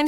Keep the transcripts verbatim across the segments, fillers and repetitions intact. I'm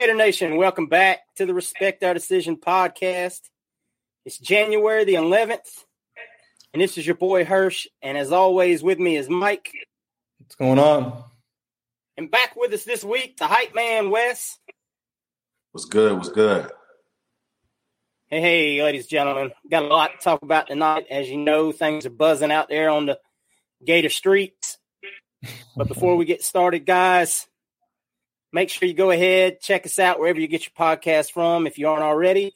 Gator Nation, welcome back to the Respect Our Decision podcast. It's January the eleventh, and this is your boy Hirsch, and as always with me is Mike. What's going on? And back with us this week, the hype man, Wes. What's good? What's good? Hey, hey, ladies and gentlemen. Got a lot to talk about tonight. As you know, things are buzzing out there on the Gator streets. But before we get started, guys, make sure you go ahead, check us out wherever you get your podcast from if you aren't already.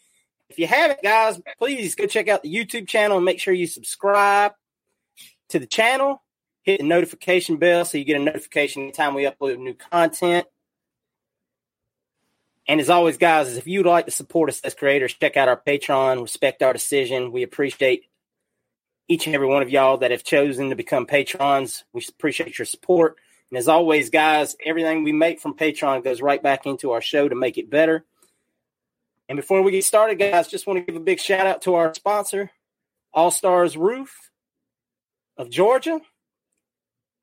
If you haven't, guys, please go check out the YouTube channel and make sure you subscribe to the channel. Hit the notification bell so you get a notification anytime we upload new content. And as always, guys, if you'd like to support us as creators, check out our Patreon, Respect Our Decision. We appreciate each and every one of y'all that have chosen to become patrons. We appreciate your support. And as always, guys, everything we make from Patreon goes right back into our show to make it better. And before we get started, guys, just want to give a big shout out to our sponsor, All Stars Roof of Georgia.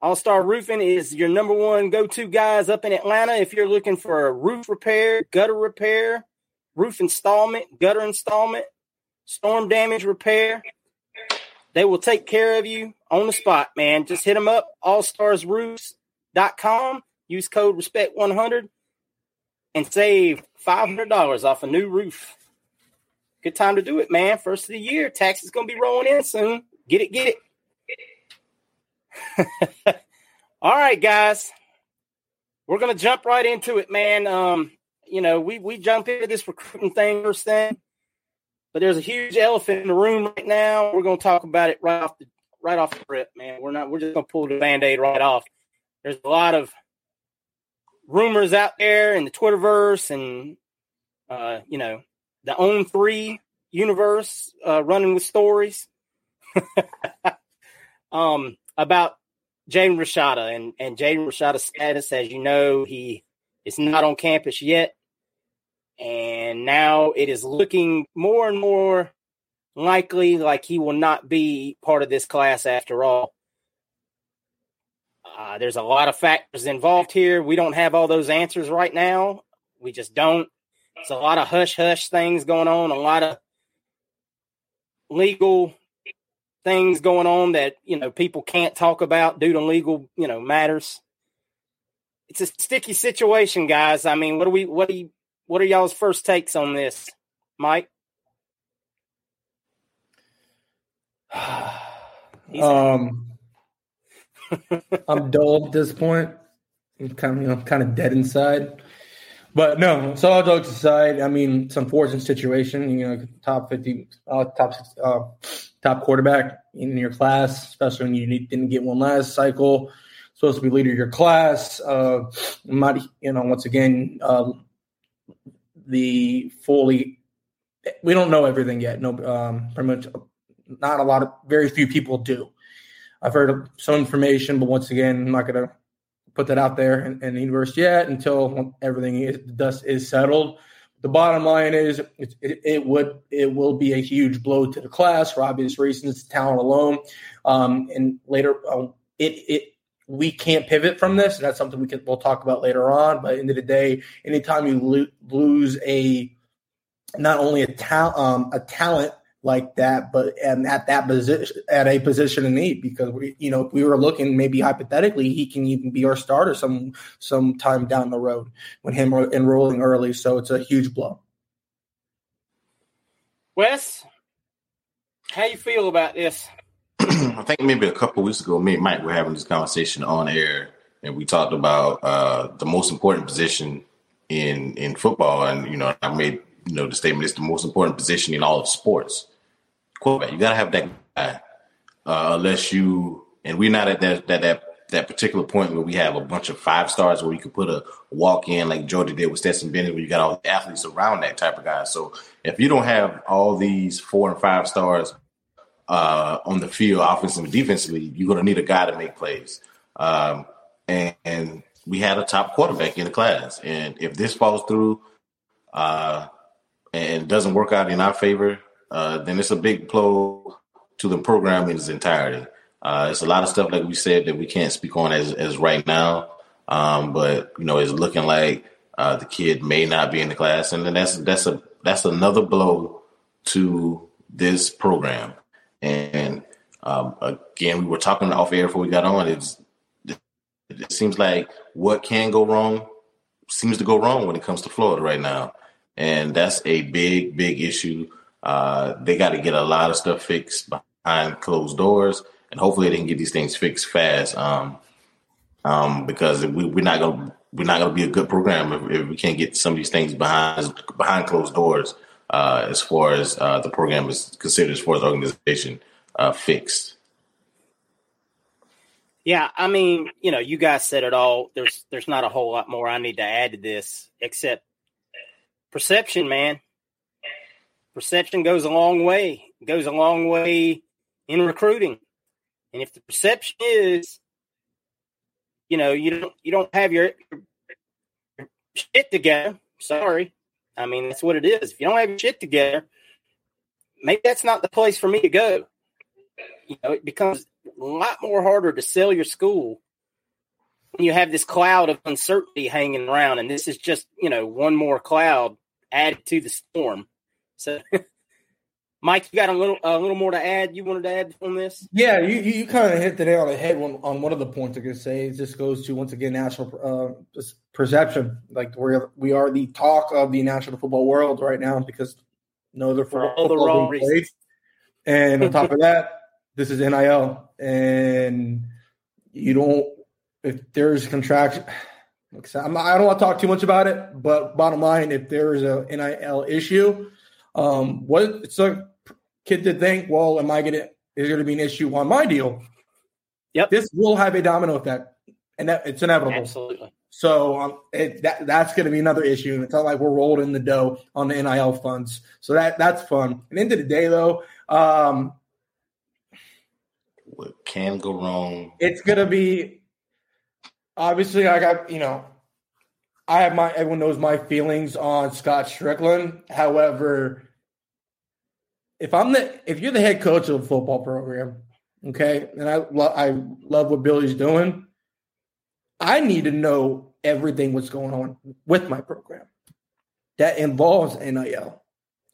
All Star Roofing is your number one go-to guys up in Atlanta. If you're looking for a roof repair, gutter repair, roof installment, gutter installment, storm damage repair, they will take care of you on the spot, man. Just hit them up, All Stars Roofs. Dot com. Use code respect one hundred and save five hundred dollars off a new roof. Good time to do it, man. First of the year. Tax is going to be rolling in soon. Get it, get it. All right, guys. We're going to jump right into it, man. Um, you know, we, we jump into this recruiting thing first thing, but there's a huge elephant in the room right now. We're going to talk about it right off the, right off the rip, man. We're not, we're just going to pull the Band-Aid right off. There's a lot of rumors out there in the Twitterverse and, uh, you know, the Own three universe uh, running with stories um, about Jaden Rashada and, and Jaden Rashada's status. As you know, he is not on campus yet. And now it is looking more and more likely like he will not be part of this class after all. Uh, there's a lot of factors involved here. We don't have all those answers right now. We just don't. It's a lot of hush-hush things going on, a lot of legal things going on that, you know, people can't talk about due to legal, you know, matters. It's a sticky situation, guys. I mean, what do we, what do you, what are y'all's first takes on this, Mike? um. I'm dull at this point. I'm kind of, you know, kind of dead inside. But no, so all jokes aside, I mean, it's an unfortunate situation. You know, top fifty, uh, top uh, top quarterback in your class, especially when you didn't get one last cycle. Supposed to be leader of your class. Uh, might, you know, once again, uh, the fully – we don't know everything yet. No, um, pretty much not a lot of – very few people do. I've heard of some information, but once again, I'm not going to put that out there in, in the universe yet until everything is, the dust is settled. The bottom line is it, it, it would it will be a huge blow to the class for obvious reasons, talent alone. Um, and later uh, – it it. We can't pivot from this, and that's something we can, we'll talk about later on. But at the end of the day, anytime you lo- lose a not only a, ta- um, a talent like that, but and at that position, at a position of need, because we, you know, if we were looking maybe hypothetically, he can even be our starter some some time down the road when him enrolling early. So it's a huge blow. Wes, how you feel about this? I think maybe a couple of weeks ago, me and Mike were having this conversation on air, and we talked about uh, the most important position in in football. And, you know, I made, you know, the statement, it's the most important position in all of sports. Quarterback, you got to have that guy, uh, unless you – and we're not at that, that that that particular point where we have a bunch of five stars where you could put a walk-in like Georgia did with Stetson Bennett, where you got all the athletes around that type of guy. So if you don't have all these four and five stars – Uh, on the field, offensively, defensively, you're going to need a guy to make plays. Um, and, and we had a top quarterback in the class. And if this falls through uh, and doesn't work out in our favor, uh, then it's a big blow to the program in its entirety. Uh, it's a lot of stuff, like we said, that we can't speak on as, as right now. Um, but, you know, it's looking like uh, the kid may not be in the class. And then that's, that's, a, that's another blow to this program. And um, again, we were talking off air before we got on. It's, it seems like what can go wrong seems to go wrong when it comes to Florida right now. And that's a big, big issue. Uh, they got to get a lot of stuff fixed behind closed doors. And hopefully they can get these things fixed fast um, um, because we, we're not going to we're not going to be a good program if, if we can't get some of these things behind behind closed doors. Uh, as far as uh, the program is considered, as far as the organization uh, fixed. Yeah, I mean, you know, you guys said it all. There's, there's not a whole lot more I need to add to this, except perception, man. Perception goes a long way. It goes a long way in recruiting, and if the perception is, you know, you don't, you don't have your, your shit together. Sorry. I mean, that's what it is. If you don't have your shit together, maybe that's not the place for me to go. You know, it becomes a lot more harder to sell your school when you have this cloud of uncertainty hanging around, and this is just, you know, one more cloud added to the storm. So, Mike, you got a little a little more to add? You wanted to add on this? Yeah, you, you kind of hit the nail on the head on, on one of the points I could say. It just goes to, once again, national uh, – perception, like we're we are the talk of the national football world right now because no other football all the wrong reasons. And on top of that, this is N I L, and you don't if there's contraction. I'm, I don't want to talk too much about it, but bottom line, if there is a N I L issue, um, what it's a kid to think, well, am I gonna is going to be an issue on my deal? Yep, this will have a domino effect, and that it's inevitable. Absolutely. So um, it, that that's going to be another issue, and it's not like we're rolled in the dough on the N I L funds. So that that's fun. At the end of the day, though, um, what can go wrong? It's going to be obviously. I got you know, I have my everyone knows my feelings on Scott Stricklin. However, if I'm the if you're the head coach of a football program, okay, and I lo- I love what Billy's doing. I need to know everything what's going on with my program that involves N I L.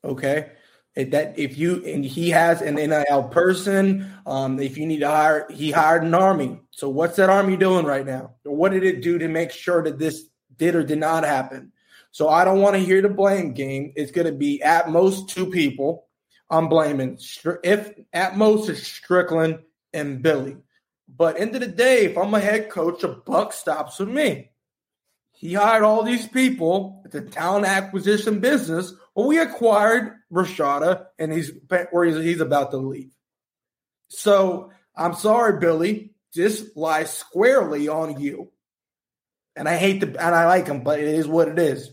Okay. If that if you and he has an N I L person, um, if you need to hire, he hired an army. So what's that army doing right now? Or what did it do to make sure that this did or did not happen? So I don't want to hear the blame game. It's going to be at most two people. I'm blaming if at most it's Stricklin and Billy. But end of the day, if I'm a head coach, a buck stops with me. He hired all these people at the talent acquisition business when we acquired Rashada, and he's or he's, he's about to leave. So I'm sorry, Billy. This lies squarely on you. And I hate the and I like him, but it is what it is.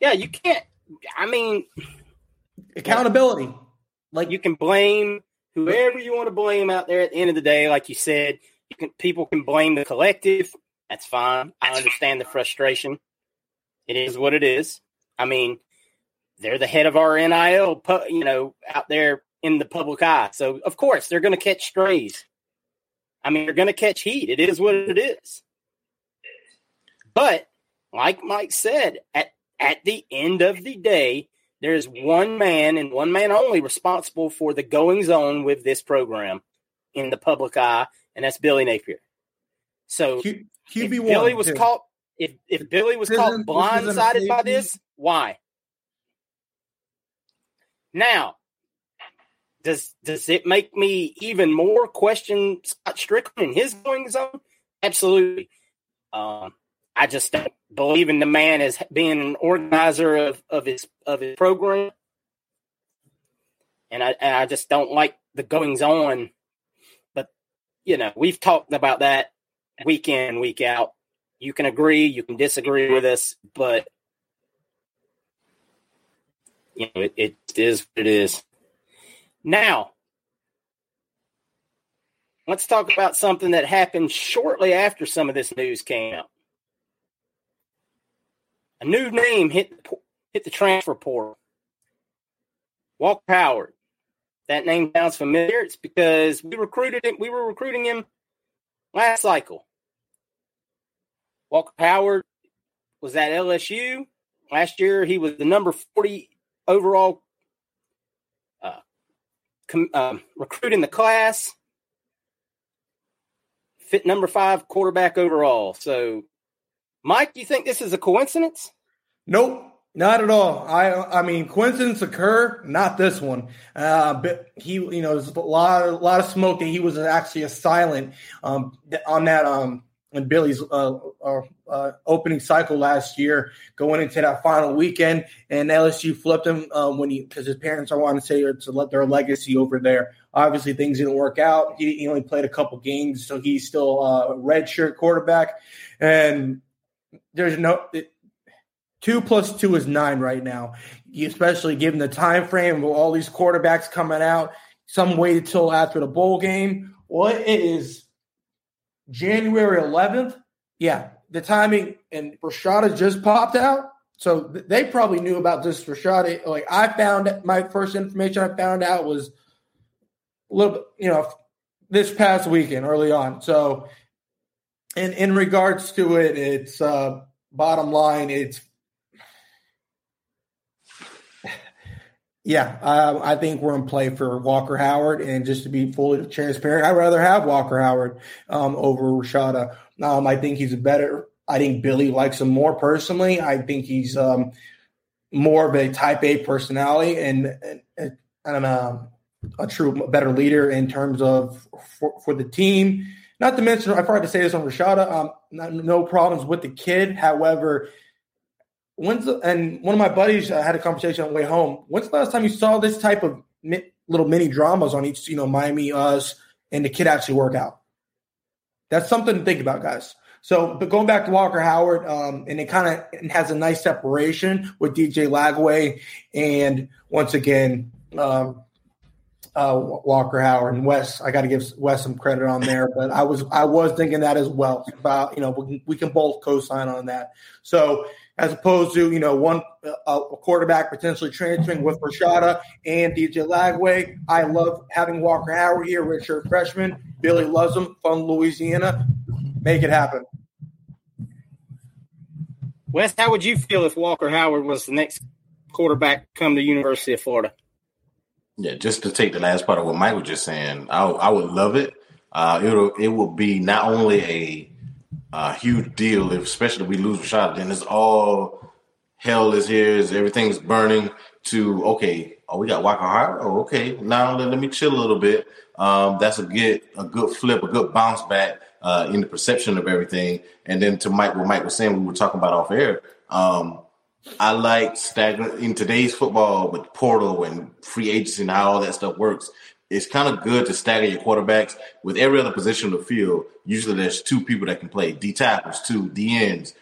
Yeah, you can't. I mean, accountability. Like you can blame whoever you want to blame out there. At the end of the day, like you said, you can, people can blame the collective. That's fine. I understand the frustration. It is what it is. I mean, they're the head of our N I L, you know, out there in the public eye. So of course they're going to catch strays. I mean, they're going to catch heat. It is what it is. But like Mike said, at at the end of the day, there is one man and one man only responsible for the goings on with this program in the public eye, and that's Billy Napier. So Q- if Billy was too. caught, if if Billy was caught blindsided by this, why? Now, does does it make me even more question Scott Stricklin and his goings on? Absolutely. Um, I just don't believe in the man as being an organizer of, of his of his program, and I and I just don't like the goings on. But you know, we've talked about that week in, week out. You can agree, you can disagree with us, but you know it, it is what it is. Now, let's talk about something that happened shortly after some of this news came out. A new name hit hit the transfer portal. Walker Howard. That name sounds familiar. It's because we recruited him. We were recruiting him last cycle. Walker Howard was at L S U last year. He was the number forty overall uh, com, um, recruit in the class. Fit number five quarterback overall. So. Mike, you think this is a coincidence? Nope, not at all. I I mean, coincidences occur, not this one. Uh, but he, you know, there's a lot, a lot of smoke that he was actually a silent um, on that um, in Billy's uh, uh, opening cycle last year, going into that final weekend, and L S U flipped him um, when he because his parents I want to say to let their legacy over there. Obviously, things didn't work out. He, he only played a couple games, so he's still a uh, redshirt quarterback, and. There's no it, two plus two is nine right now, you, especially given the time frame with all these quarterbacks coming out. Some waited till after the bowl game. Well, it is January eleventh. Yeah, the timing and Rashada just popped out, so th- they probably knew about this Rashada. Like I found my first information I found out was a little bit, you know, this past weekend early on. So. And in regards to it, it's uh, bottom line. It's yeah. Uh, I think we're in play for Walker Howard. And just to be fully transparent, I'd rather have Walker Howard um, over Rashada. Um, I think he's a better. I think Billy likes him more personally. I think he's um, more of a Type A personality, and, and, and I'm a, a true better leader in terms of for, for the team. Not to mention, I've tried to say this on Rashada, um, not, no problems with the kid. However, when's the, and one of my buddies uh, had a conversation on the way home. When's the last time you saw this type of mi- little mini dramas on each, you know, Miami, us, and the kid actually work out? That's something to think about, guys. So, but going back to Walker Howard, um, and it kind of has a nice separation with D J Lagway and, once again, um, Uh, Walker Howard and Wes. I got to give Wes some credit on there, but I was I was thinking that as well. About you know we can, we can both co-sign on that. So as opposed to you know one uh, a quarterback potentially transferring with Rashada and D J Lagway, I love having Walker Howard here, redshirt freshman. Billy loves him from Louisiana. Make it happen. Wes, how would you feel if Walker Howard was the next quarterback come to University of Florida? Yeah, just to take the last part of what Mike was just saying, I, I would love it. Uh, it'll, it would be not only a, a huge deal, if, especially if we lose Rashada, then it's all hell is here, is everything's burning to, okay, oh, we got Walker Howard. Oh, okay. Now let, let me chill a little bit. Um, that's a good, a good flip, a good bounce back uh, in the perception of everything. And then to Mike, what Mike was saying, we were talking about off air. Um, I like stagnant in today's football with portal and free agency and how all that stuff works. It's kind of good to stagger your quarterbacks with every other position of the field. Usually there's two people that can play, D tackles, two, D ends,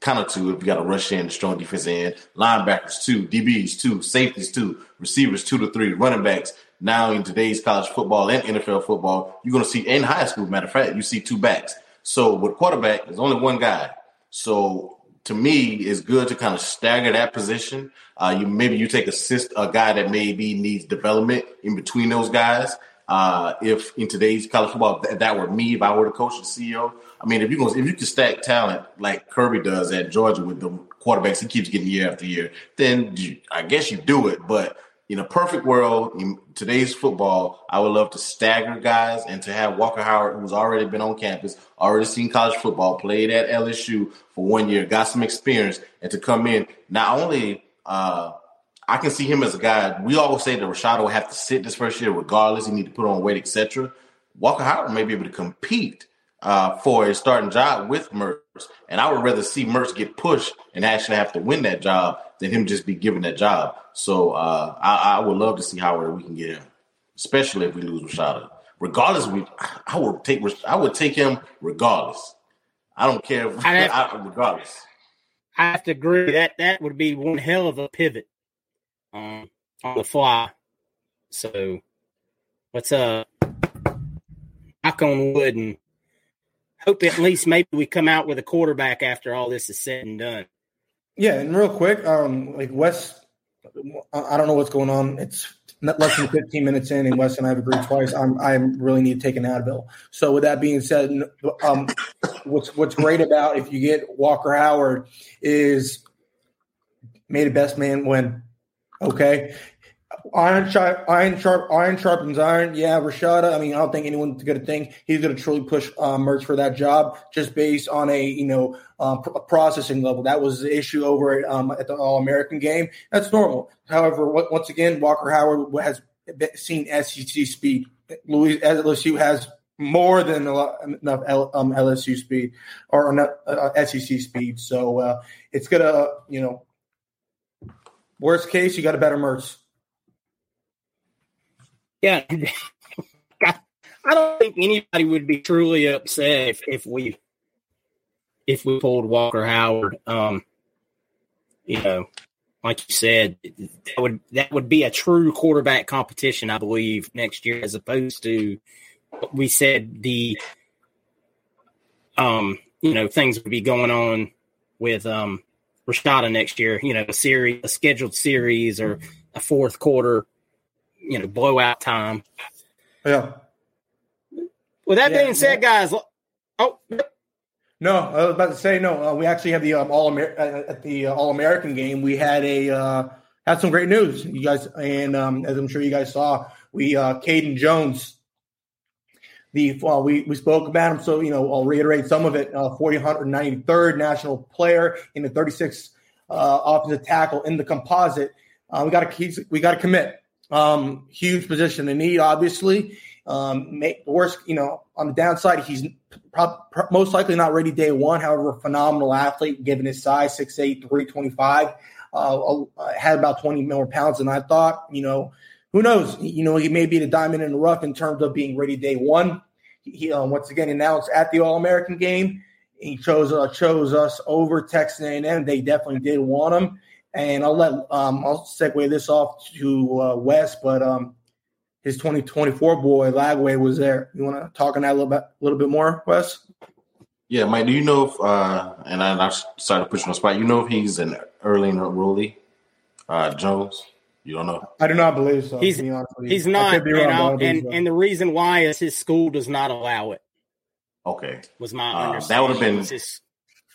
kind of two if you got to rush in, strong defense end, linebackers, two, D Bs, two, safeties, two, receivers, two to three, running backs. Now in today's college football and N F L football, you're going to see in high school, matter of fact, you see two backs. So with quarterback, there's only one guy. So to me, it's good to kind of stagger that position. Uh, you maybe you take a, assist, a guy that maybe needs development in between those guys. Uh, if in today's college football, if that were me, if I were the coach, the C E O, I mean, if you if you can stack talent like Kirby does at Georgia with the quarterbacks he keeps getting year after year, then you, I guess you do it. But in a perfect world, in today's football, I would love to stagger guys and to have Walker Howard, who's already been on campus, already seen college football, played at L S U for one year, got some experience, and to come in. Not only uh, I can see him as a guy. We always say that Rashad will have to sit this first year regardless. He need to put on weight, et cetera. Walker Howard may be able to compete uh, for a starting job with Mertz, and I would rather see Mertz get pushed and actually have to win that job than him just be given that job. So uh, I, I would love to see Howard we can get him, especially if we lose Rashada. Regardless, we I would take I would take him regardless. I don't care if, I have, I, regardless. I have to agree that that would be one hell of a pivot um, on the fly. So let's uh, knock on wood and hope at least maybe we come out with a quarterback after all this is said and done. Yeah, and real quick, um, like Wes, I don't know what's going on. It's less than fifteen minutes in, and Wes and I have agreed twice. I'm, I really need to take an Advil. So with that being said, um, what's what's great about if you get Walker Howard is made a best man win. Okay, iron sharp, iron sharp, iron sharpens iron. Yeah, Rashada. I mean, I don't think anyone's going to think he's going to truly push uh, Mertz for that job just based on a you know. Uh, processing level. That was the issue over at, um, at the All-American game. That's normal. However, w- once again, Walker Howard has seen S E C speed. Louis, L S U has more than a lot, enough L, um, L S U speed or enough, uh, S E C speed. So uh, it's going to, you know, worst case, you got a better Mertz. Yeah. I don't think anybody would be truly upset if, if we – if we pulled Walker Howard, um, you know, like you said, that would that would be a true quarterback competition, I believe, next year, as opposed to what we said the, um, you know, things would be going on with um, Rashada next year. You know, a series, a scheduled series, or a fourth quarter, you know, blowout time. Yeah. With that yeah, being said, yeah. guys, oh. No, I was about to say no. Uh, we actually have the um, all Amer- at the uh, All American game. We had a uh, had some great news, you guys, and um, as I'm sure you guys saw, we uh, Kayden Jones. The uh, we we spoke about him, so you know I'll reiterate some of it. Uh, four hundred ninety-third national player in the thirty-sixth uh, offensive tackle in the composite. Uh, we got to keep, we got to commit. Um, huge position to need, obviously. Um, make the worst, you know, on the downside, he's Pro- pro- most likely not ready day one. However, phenomenal athlete given his size, six eight, three twenty-five, uh, uh, had about twenty more pounds than I thought. You know, who knows? You know, he may be the diamond in the rough in terms of being ready day one. He uh, once again announced at the All-American game. He chose uh, chose us over Texas A and M. They definitely did want him. And I'll let um, I'll segue this off to uh, Wes, but um. His twenty twenty-four boy, Lagway, was there. You want to talk on that a little bit, a little bit more, Wes? Yeah, Mike, do you know if uh, – and I, I started pushing the spot. You know if he's an early enrollee, uh, Jones? You don't know? I do not believe so. He's, he's not. And, wrong, and, so. and the reason why is his school does not allow it. Okay. Was my uh, understanding. That would have been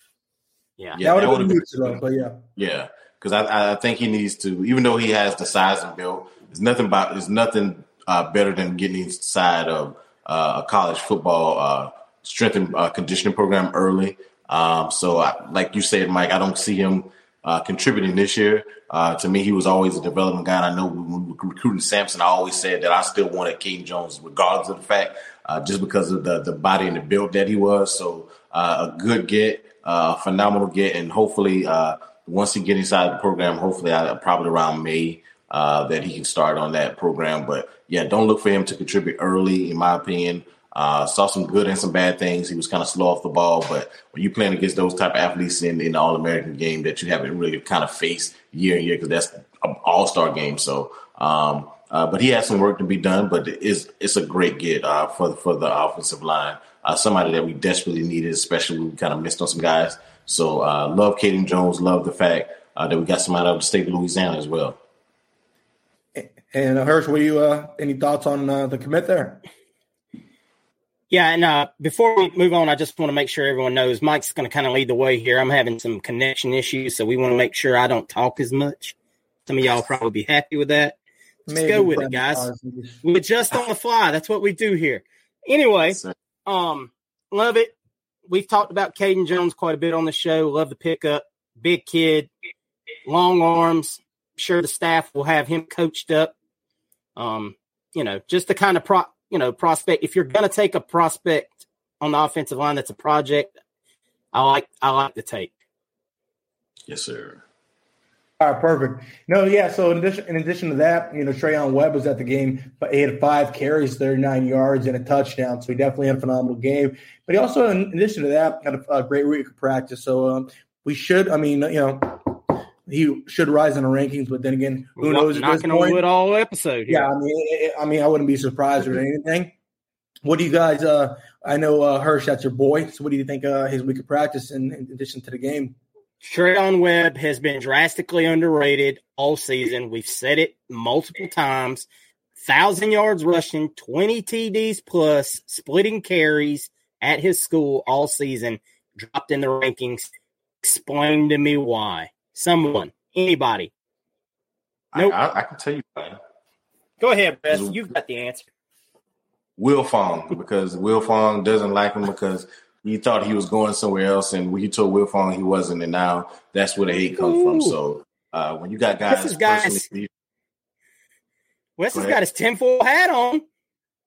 – Yeah. yeah. That would have been – though, but yeah. Yeah, because I, I think he needs to – even though he has the size and build, there's nothing about – there's nothing – Uh, better than getting inside of uh, a college football uh, strength and uh, conditioning program early. Um, so, I, like you said, Mike, I don't see him uh, contributing this year. Uh, to me, he was always a development guy. And I know when we were recruiting Sampson, I always said that I still wanted Kayden Jones, regardless of the fact, uh, just because of the, the body and the build that he was. So uh, a good get, uh, phenomenal get, and hopefully uh, once he gets inside the program, hopefully I, probably around May, Uh, that he can start on that program. But, yeah, don't look for him to contribute early, in my opinion. Uh, saw some good and some bad things. He was kind of slow off the ball. But when you're playing against those type of athletes in, in the All-American game that you haven't really kind of faced year in year, because that's an all-star game. So, um, uh, but he has some work to be done. But it's, it's a great get uh, for, for the offensive line. Uh, somebody that we desperately needed, especially we kind of missed on some guys. So uh, love Kayden Jones. Love the fact uh, that we got somebody out of the state of Louisiana as well. And uh, Hirsch, were you uh, any thoughts on uh, the commit there? Yeah, and uh, before we move on, I just want to make sure everyone knows Mike's going to kind of lead the way here. I'm having some connection issues, so we want to make sure I don't talk as much. Some of y'all probably be happy with that. Just Maybe go with it, guys. Awesome. We're just on the fly. That's what we do here. Anyway, um, love it. We've talked about Kayden Jones quite a bit on the show. Love the pickup. Big kid, long arms. Sure the staff will have him coached up. Um, you know, just the kind of pro, you know, prospect. If you're gonna take a prospect on the offensive line, that's a project. I like, I like the take. Yes, sir. All right, perfect. No, yeah. So in addition, in addition to that, you know, Trayon Webb was at the game, but he had five carries, thirty-nine yards, and a touchdown. So he definitely had a phenomenal game. But he also, in addition to that, had a, a great week of practice. So um, we should, I mean, you know. He should rise in the rankings, but then again, who knows at this point? Knocking on wood all episode. Here. Yeah, I mean, it, I mean, I wouldn't be surprised with anything. What do you guys? Uh, I know uh, Hirsch, that's your boy. So, what do you think uh, his week of practice, in, in addition to the game? Trayon Webb has been drastically underrated all season. We've said it multiple times. Thousand yards rushing, twenty T Ds plus, splitting carries at his school all season. Dropped in the rankings. Explain to me why. Someone, anybody. Nope. I, I, I can tell you. Man. Go ahead, Wes. You've got the answer. Will Fong, because Will Fong doesn't like him because he thought he was going somewhere else, and he told Will Fong he wasn't, and now that's where the hate comes Ooh. from. So uh, when you got guys, guys Wes has got his tinfoil hat on.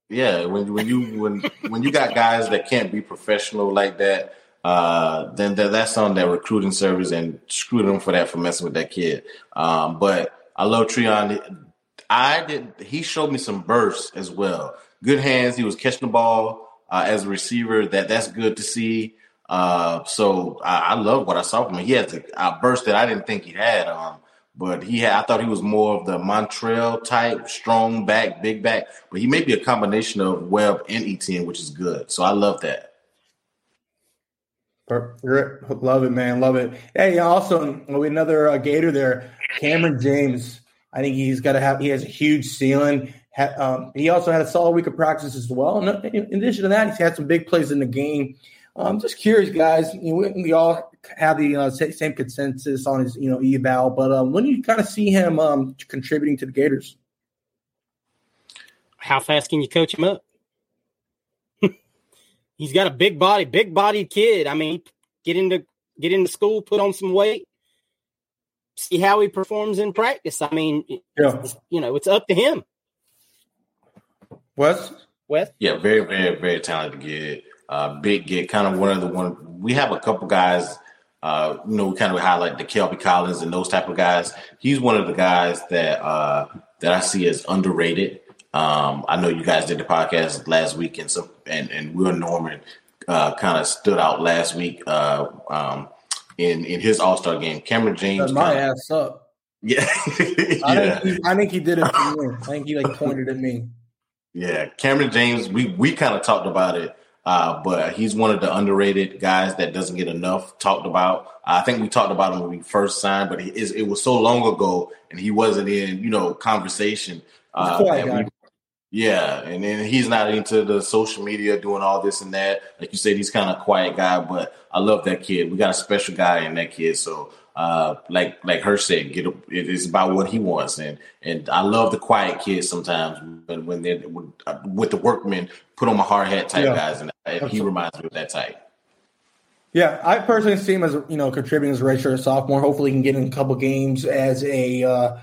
Yeah, when when you when when you got guys that can't be professional like that. Uh, then th- that's on that recruiting service, and screw them for that, for messing with that kid. Um, but I love Trayon. I did. He showed me some bursts as well. Good hands. He was catching the ball uh, as a receiver. That that's good to see. Uh, so I, I love what I saw from him. He had a, a burst that I didn't think he had. Um, but he had. I thought he was more of the Montrell type, strong back, big back. But he may be a combination of Webb and Etienne, which is good. So I love that. Love it, man. Love it. Hey, also, another uh, Gator there, Cameron James. I think he's got to have – he has a huge ceiling. Ha, um, he also had a solid week of practice as well. And in addition to that, he's had some big plays in the game. I'm um, just curious, guys. You know, we, we all have the uh, same consensus on his, you know, eval. But um, when do you kind of see him um, contributing to the Gators? How fast can you coach him up? He's got a big body, big bodied kid. I mean, get into get into school, put on some weight, see how he performs in practice. I mean, yeah. it's, you know, it's up to him. Wes? Wes? Yeah, very, very, very talented kid. Uh, big kid, kind of one of the one. We have a couple guys, uh, you know, we kind of highlight the Kelby Collins and those type of guys. He's one of the guys that uh, that I see as underrated. Um, I know you guys did the podcast last week, and so and, and Will Norman uh, kind of stood out last week uh, um, in in his All Star game. Cameron James, my kinda, ass up. Yeah, yeah. I, think he, I think he did it for me. I think he like pointed at me. Yeah, Cameron James. We we kind of talked about it, uh, but he's one of the underrated guys that doesn't get enough talked about. I think we talked about him when we first signed, but he is, it was so long ago, and he wasn't in you know conversation. Uh, Yeah, and then he's not into the social media, doing all this and that. Like you said, he's kind of a quiet guy, but I love that kid. We got a special guy in that kid. So, uh, like like Hirsch said, get a, it's about what he wants, and and I love the quiet kids sometimes, but when they're with, uh, with the workmen, put on my hard hat type yeah. guys, and, and he reminds me of that type. Yeah, I personally see him as, you know, contributing as a redshirt sophomore. Hopefully he can get in a couple games as a, uh,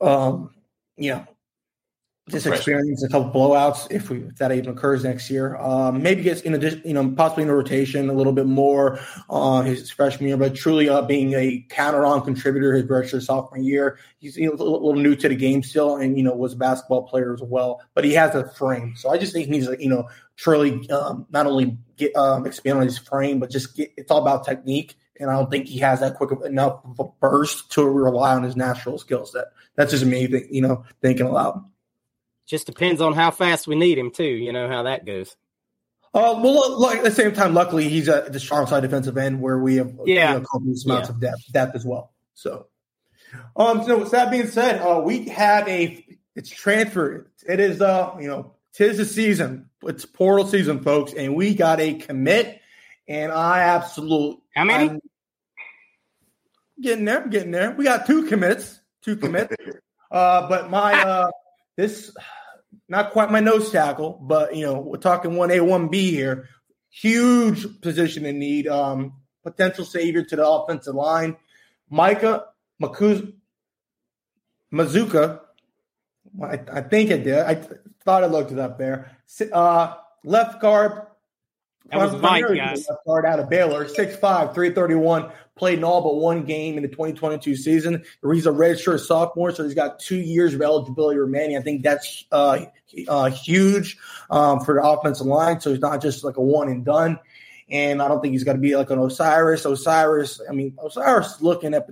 um, you know, just experience a couple blowouts if we if that even occurs next year. Um, maybe gets in addition, you know, possibly in the rotation a little bit more uh, his freshman year, but truly uh, being a counter-on contributor his redshirt sophomore year. He's a little new to the game still, and you know was a basketball player as well. But he has a frame, so I just think he needs to, you know truly um, not only get um, expand on his frame, but just get, it's all about technique. And I don't think he has that quick enough of a burst to rely on his natural skill set. That's just me, think, you know, thinking aloud. Just depends on how fast we need him, too. You know how that goes. Uh, well, like, at the same time, luckily he's at the strong side defensive end where we have yeah. you know, copious amounts yeah. of depth, depth as well. So, um, so with that being said, uh, we have a it's transfer. It is uh, you know, tis the season. It's portal season, folks, and we got a commit. And I absolutely how many? I'm getting there, I'm getting there. We got two commits, two commits. uh, but my uh, this. Not quite my nose tackle, but, you know, we're talking one A, one B here. Huge position in need. Um, potential savior to the offensive line. Micah Macu- Mazuka, I, I think it did. I th- thought I looked it up there. Uh, left guard. That was Mike, guys. Left guard out of Baylor. six five, three thirty-one. Played in all but one game in the twenty twenty-two season. He's a redshirt sophomore, so he's got two years of eligibility remaining. I think that's uh, uh, huge um, for the offensive line, so he's not just like a one and done. And I don't think he's going to be like an O'Cyrus. O'Cyrus, I mean, O'Cyrus looking at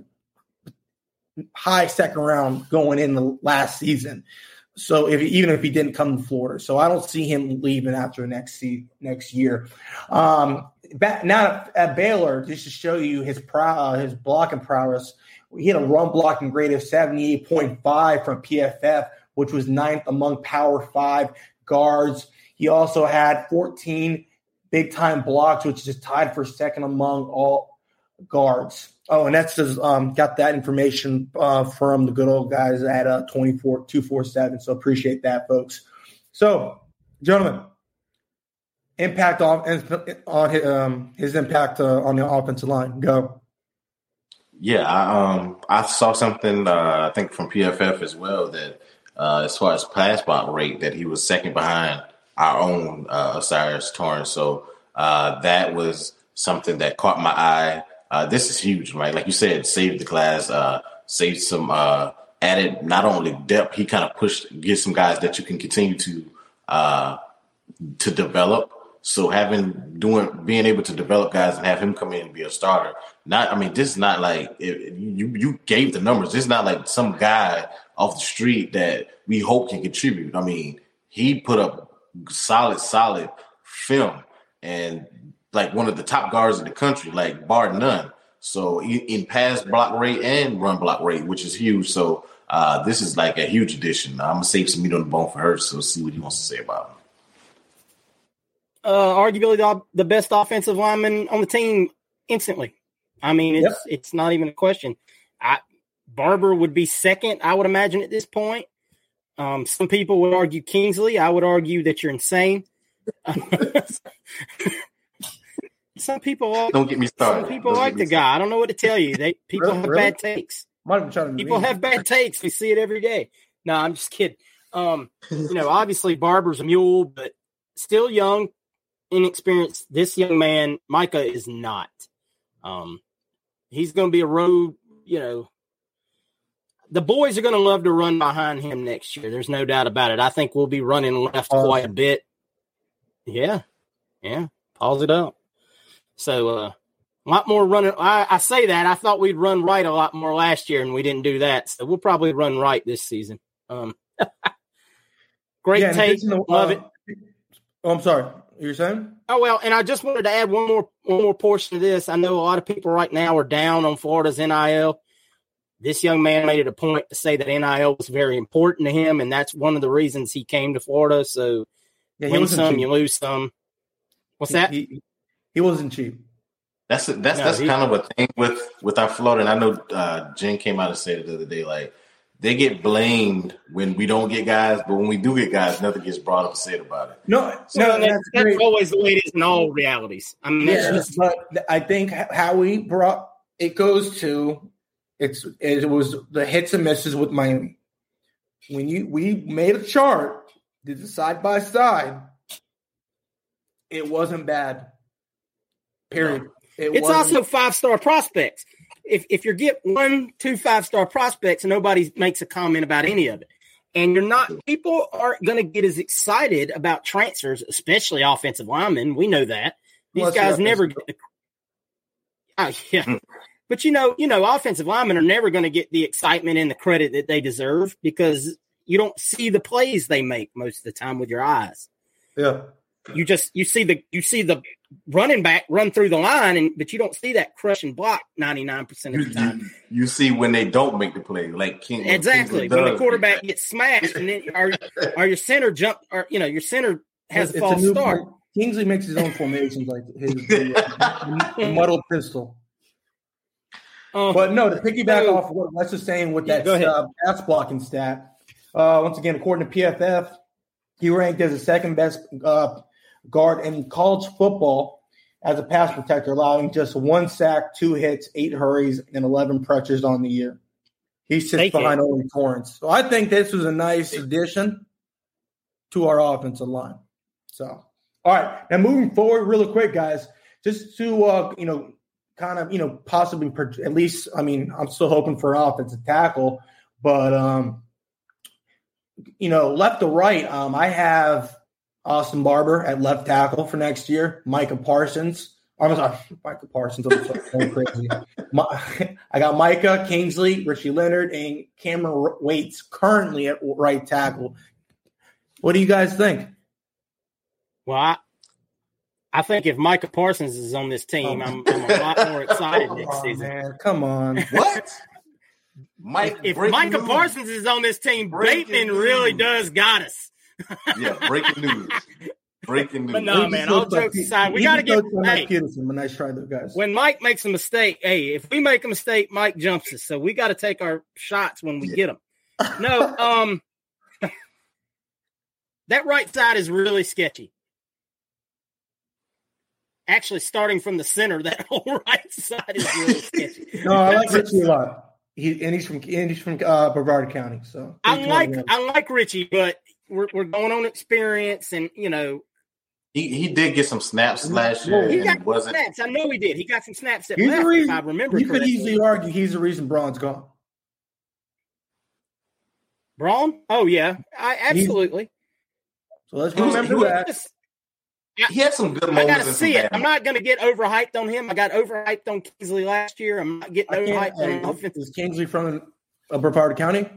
high second round going in the last season. So if even if he didn't come to Florida, so I don't see him leaving after next season, next year. Um, back, now at Baylor, just to show you his pro, uh, his blocking prowess, he had a run blocking grade of seventy-eight point five from P F F, which was ninth among Power Five guards. He also had fourteen big time blocks, which is tied for second among all guards. Oh, and that's just um, got that information uh, from the good old guys at uh, twenty-four two forty-seven. So appreciate that, folks. So, gentlemen, impact on on his, um, his impact uh, on the offensive line. Go. Yeah, I, um, I saw something uh, I think from P F F as well that uh, as far as pass block rate that he was second behind our own uh, O'Cyrus Torrence. So uh, that was something that caught my eye. Uh, this is huge, right? Like you said, save the class, uh, save some uh, added not only depth. He kind of pushed, get some guys that you can continue to uh, to develop. So having doing being able to develop guys and have him come in and be a starter. Not, I mean, this is not like it, you you gave the numbers. This is not like some guy off the street that we hope can contribute. I mean, he put up solid, solid film and. Like one of the top guards in the country, like bar none. So in pass block rate and run block rate, which is huge. So uh, this is like a huge addition. I'm going to save some meat on the bone for Hirsch, so see what he wants to say about him. Uh, arguably the best offensive lineman on the team instantly. I mean, it's yep. it's not even a question. I, Barber would be second, I would imagine, at this point. Um, some people would argue Kingsley. I would argue that you're insane. Some people are, don't get me started. Some people don't like the guy. I don't know what to tell you. They people really? have really? bad takes. People have bad takes. We see it every day. No, I'm just kidding. Um, you know, obviously Barber's a mule, but still young, inexperienced. This young man, Micah, is not. Um, he's going to be a road. You know, the boys are going to love to run behind him next year. There's no doubt about it. I think we'll be running left um, quite a bit. Yeah, yeah. Pause it up. So uh, a lot more running. I, I say that. I thought we'd run right a lot more last year, and we didn't do that. So we'll probably run right this season. Um, great yeah, take. The, Love uh, it. Oh, I'm sorry. You're saying? Oh, well, and I just wanted to add one more one more portion of this. I know a lot of people right now are down on Florida's N I L. This young man made it a point to say that N I L was very important to him, and that's one of the reasons he came to Florida. So yeah, win some, cheap. You lose some. What's that? He, he, He wasn't cheap. That's a, that's no, that's kind of a thing with, with our Florida. And I know uh, Jen came out and said it the other day, like they get blamed when we don't get guys, but when we do get guys, nothing gets brought up and said about it. No, so, no, that's, that's, that's always the way it is in all realities. I mean, yeah, just- but I think how we brought it goes to it's it was the hits and misses with Miami. When you we made a chart, did the side by side, it wasn't bad. Period. It it's wasn't. Also five star prospects. If if you get one, two, five-star prospects, nobody makes a comment about any of it. And you're not – people aren't going to get as excited about transfers, especially offensive linemen. We know that. These Plus guys never get the – oh, yeah. But, you know, you know, offensive linemen are never going to get the excitement and the credit that they deserve because you don't see the plays they make most of the time with your eyes. Yeah. You just you see the you see the running back run through the line, and but you don't see that crush and block ninety nine percent of the time. You, you see when they don't make the play, like King. Exactly Kingsley when does. The quarterback gets smashed, and then our our your center jump, or you know your center has it's, a false a start. Point. Kingsley makes his own formations, like his muddled pistol. Um, but no, to piggyback so, off what Wes was saying with yeah, that uh, pass blocking stat, uh, once again, according to P F F, he ranked as the second best. Uh, guard in college football as a pass protector, allowing just one sack, two hits, eight hurries, and eleven pressures on the year. He sits Thank behind only Torrance. So I think this was a nice addition to our offensive line. So, all right. Now, moving forward really quick, guys, just to, uh, you know, kind of, you know, possibly per- at least, I mean, I'm still hoping for an offensive tackle, but, um, you know, left to right, um, I have – Austin Barber at left tackle for next year. Micah Parsons. I'm sorry, Micah Parsons. I'm sorry, going crazy. My, I got Micah, Kingsley, Richie Leonard, and Cameron Waits currently at right tackle. What do you guys think? Well, I, I think if Micah Parsons is on this team, oh. I'm, I'm a lot more excited next oh, season. Man, come on. What? Mike, if Micah news. Parsons is on this team, breaking Bateman news. Really does got us. Yeah, breaking news. Breaking news. But no, we man, all jokes like, aside, we got to get – hey, nice try though, guys. When Mike makes a mistake, hey, if we make a mistake, Mike jumps us. So we got to take our shots when we yeah. get them. No, um, that right side is really sketchy. Actually, starting from the center, that whole right side is really sketchy. No, I like Richie a lot. He, and he's from, and he's from uh, Brevard County. So I like, I like Richie, but – We're we're going on experience, and you know, he, he did get some snaps last year. He got wasn't, snaps. I know he did. He got some snaps at left. Reason, if I remember. You correctly. Could easily argue he's the reason Braun's gone. Braun? Oh yeah, I absolutely. He's, so let's remember he was, that. He, was, yeah, he had some good moments. I gotta see it. I'm not gonna get overhyped on him. I got overhyped on Kingsley last year. I'm not getting overhyped on uh, offense. Is Kingsley from Brevard County?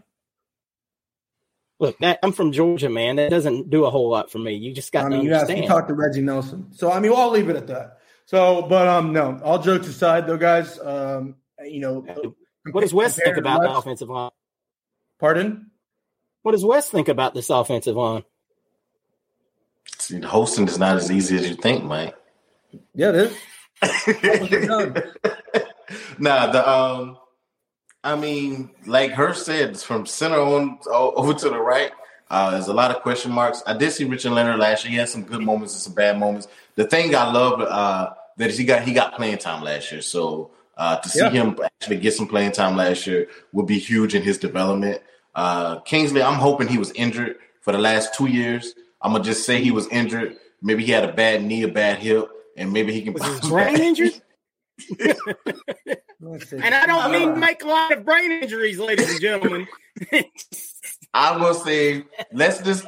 Look, that, I'm from Georgia, man. That doesn't do a whole lot for me. You just got I mean, to understand. You have to talk to Reggie Nelson. So, I mean, well, I'll leave it at that. So, but um, no, all jokes aside, though, guys, um, you know. What does Wes think about the offensive line? Pardon? What does Wes think about this offensive line? See, the hosting is not as easy as you think, Mike. Yeah, it is. nah, the um. I mean, like Hirsch said, from center on over to the right, uh, there's a lot of question marks. I did see Richard Leonard last year. He had some good moments and some bad moments. The thing I love uh, that is he got he got playing time last year. So uh, to see yeah. him actually get some playing time last year would be huge in his development. Uh, Kingsley, I'm hoping he was injured for the last two years. I'm going to just say he was injured. Maybe he had a bad knee, a bad hip, and maybe he can was his brain injured? And I don't mean make a lot of brain injuries, ladies and gentlemen. I will say, let's just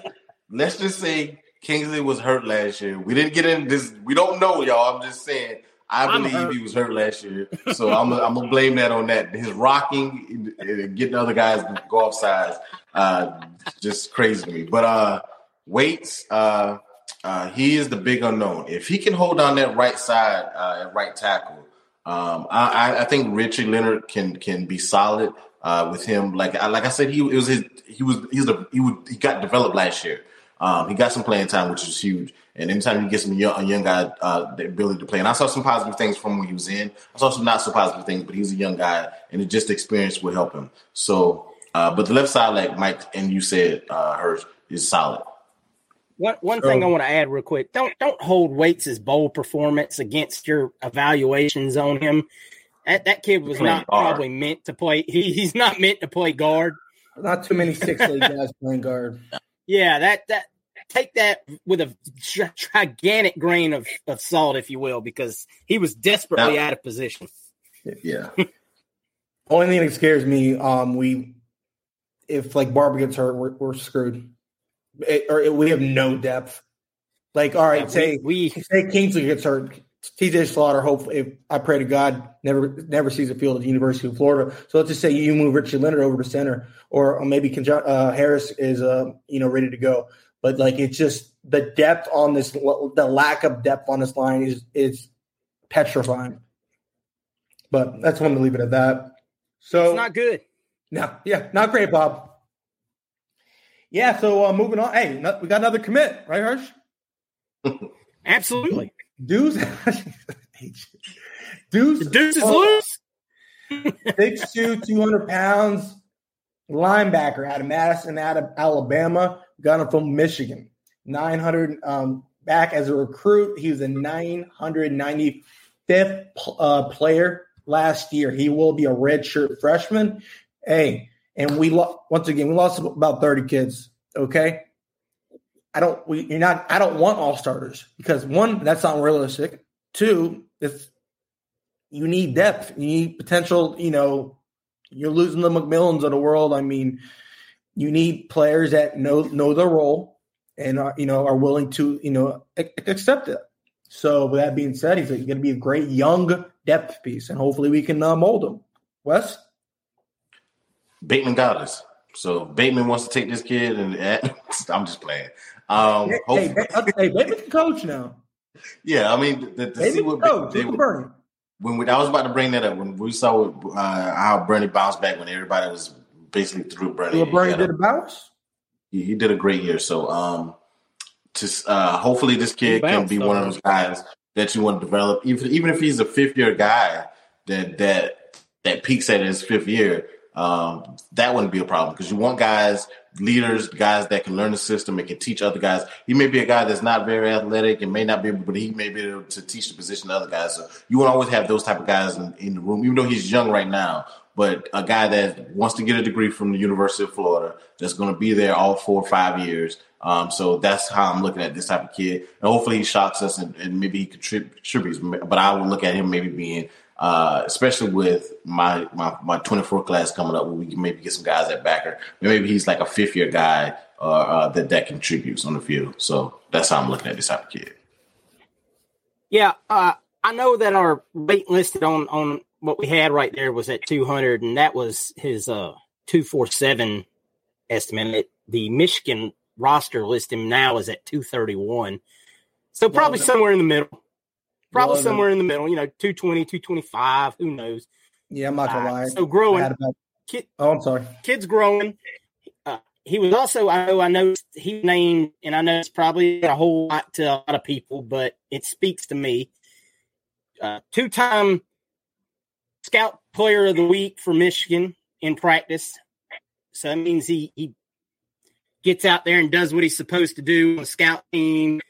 let's just say Kingsley was hurt last year. We didn't get in this. We don't know, y'all. I'm just saying. I believe he was hurt last year, so I'm I'm gonna blame that on that. His rocking, and getting other guys to go off sides, uh, just crazy to me. But uh, Waits, uh, uh, he is the big unknown. If he can hold on that right side uh, at right tackle. Um, I, I think Richie Leonard can can be solid uh, with him. Like I like I said, he it was his he was he's the he would he got developed last year. Um, he got some playing time, which is huge. And anytime you get some young a young guy uh, the ability to play, and I saw some positive things from when he was in. I saw some not so positive things, but he's a young guy, and it just experience will help him. So Uh, but the left side, like Mike and you said, uh, Hirsch, is solid. One one so, thing I want to add real quick: don't don't hold Waits' bold performance against your evaluations on him. That that kid was not guard. probably meant to play. He he's not meant to play guard. Not too many six league guys playing guard. Yeah, that that take that with a gi- gigantic grain of, of salt, if you will, because he was desperately now, out of position. Yeah. Only thing that scares me, um, we if like Barber gets hurt, we're, we're screwed. It, or it, we have no depth. Like, all right, yeah, say we, we say Kingsley gets hurt. T J Slaughter, hopefully, I pray to God, never never sees a field at the University of Florida. So let's just say you move Richie Leonard over to center, or, or maybe uh, Harris is uh, you know ready to go. But like it's just the depth on this, the lack of depth on this line is is petrifying. But that's one to leave it at that. So it's not good. No, yeah, not great, Bob. Yeah, so uh, moving on. Hey, not, we got another commit, right, Hirsch? Absolutely. Deuce, Deuce, Deuce is loose. six foot two, two hundred pounds, linebacker out of Madison, out of Alabama. Got him from Michigan. nine hundred um, back as a recruit. He was a nine hundred ninety-fifth uh, player last year. He will be a redshirt freshman. Hey, and we lo- once again we lost about thirty kids. Okay. I don't we, you're not I don't want all starters because one, that's not realistic. Two, it's you need depth. You need potential, you know, you're losing the McMillans of the world. I mean, you need players that know know their role and are, you know, are willing to, you know, accept it. So with that being said, he's going to be a great young depth piece, and hopefully we can uh, mold him. Wes? Bateman got us. So Bateman wants to take this kid, and I'm just playing. Um, hey, hey, hey, Bateman can coach now. Yeah, I mean, to, to see what coach, they would, when we, I was about to bring that up when we saw uh, how Bernie bounced back when everybody was basically through Bernie. Well, Bernie did a bounce. He, he did a great year. So, um, to uh, hopefully this kid can be one of those guys that you want to develop, even even if he's a fifth year guy that that that peaks at his fifth year. Um, that wouldn't be a problem because you want guys, leaders, guys that can learn the system and can teach other guys. He may be a guy that's not very athletic and may not be able, but he may be able to teach the position to other guys. So you want to always have those type of guys in, in the room, even though he's young right now, but a guy that wants to get a degree from the University of Florida that's going to be there all four or five years. Um, so that's how I'm looking at this type of kid. And hopefully he shocks us and, and maybe he contributes, but I would look at him maybe being Uh, especially with my, my, my twenty-four class coming up, where we can maybe get some guys at backer. Maybe he's like a fifth-year guy uh, uh, that that contributes on the field. So that's how I'm looking at this type of kid. Yeah, uh, I know that our rate listed on, on what we had right there was at two hundred, and that was his uh, two forty-seven estimate. The Michigan roster list him now is at two thirty-one. So probably well, somewhere in the middle. Probably Love somewhere it. in the middle, you know, two twenty, two twenty-five, who knows? Yeah, I'm not going to lie. Uh, so growing. About, kid, oh, I'm sorry. Kid's growing. Uh, he was also, I know, I know he named, and I know it's probably a whole lot to a lot of people, but it speaks to me. Uh, two-time Scout Player of the Week for Michigan in practice. So that means he, he gets out there and does what he's supposed to do on the scout team.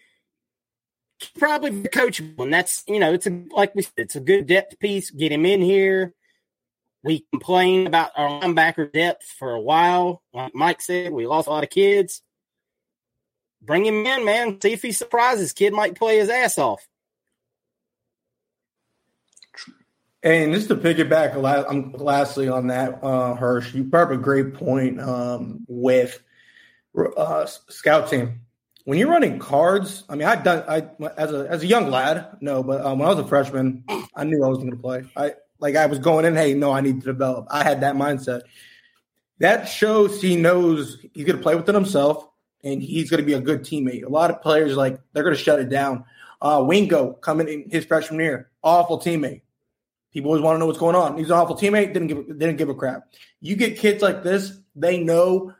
Probably coachable, and that's you know it's a, like we said, it's a good depth piece. Get him in here. We complained about our linebacker depth for a while. Like Mike said, we lost a lot of kids. Bring him in, man. See if he surprises. Kid might play his ass off. And just to piggyback, lastly on that, uh, Hirsch, you brought up a great point um, with uh, scout team. When you're running cards, I mean, I've done. I as a as a young lad, no, but um, when I was a freshman, I knew I wasn't going to play. I like I was going in. Hey, no, I need to develop. I had that mindset. That shows he knows he's going to play within himself, and he's going to be a good teammate. A lot of players like they're going to shut it down. Uh, Wingo coming in his freshman year, awful teammate. People always want to know what's going on. He's an awful teammate. Didn't give didn't give a crap. You get kids like this, they know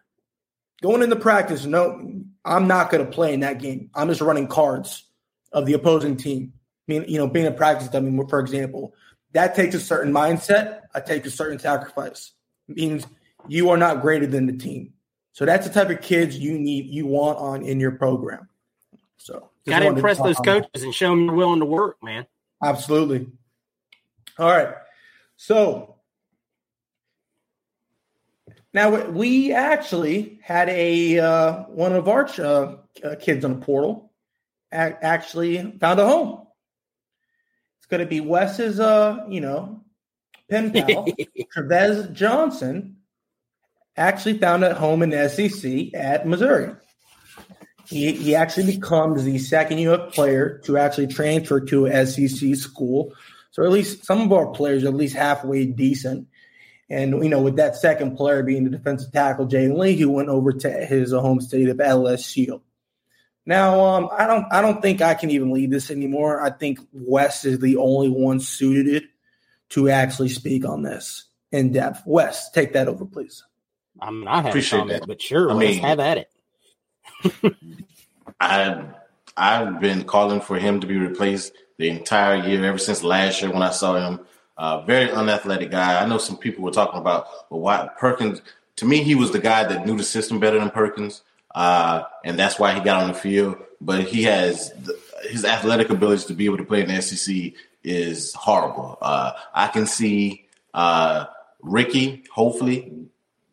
going into practice. No. I'm not going to play in that game. I'm just running cards of the opposing team. I mean, you know, being a practice dummy, for example, that takes a certain mindset. I take a certain sacrifice. It means you are not greater than the team. So that's the type of kids you need, you want on in your program. So got to impress those coaches and show them you're willing to work, man. Absolutely. All right. So now we actually had a uh, one of our uh, kids on the portal actually found a home. It's going to be Wes's, uh, you know, pen pal, Trevez Johnson, actually found a home in the S E C at Missouri. He he actually becomes the second U F player to actually transfer to an S E C school. So at least some of our players are at least halfway decent. And, you know, with that second player being the defensive tackle, Jalen Lee, he went over to his home state of L S U. Now, um, I don't I don't think I can even lead this anymore. I think Wes is the only one suited to actually speak on this in depth. Wes, take that over, please. I mean, I have a comment, that. But sure, I Wes, mean, have at it. I I've been calling for him to be replaced the entire year, ever since last year when I saw him. Uh, very unathletic guy. I know some people were talking about, well, why Perkins? To me, he was the guy that knew the system better than Perkins, uh, and that's why he got on the field. But he has the, his athletic abilities to be able to play in the S E C is horrible. Uh, I can see uh, Ricky hopefully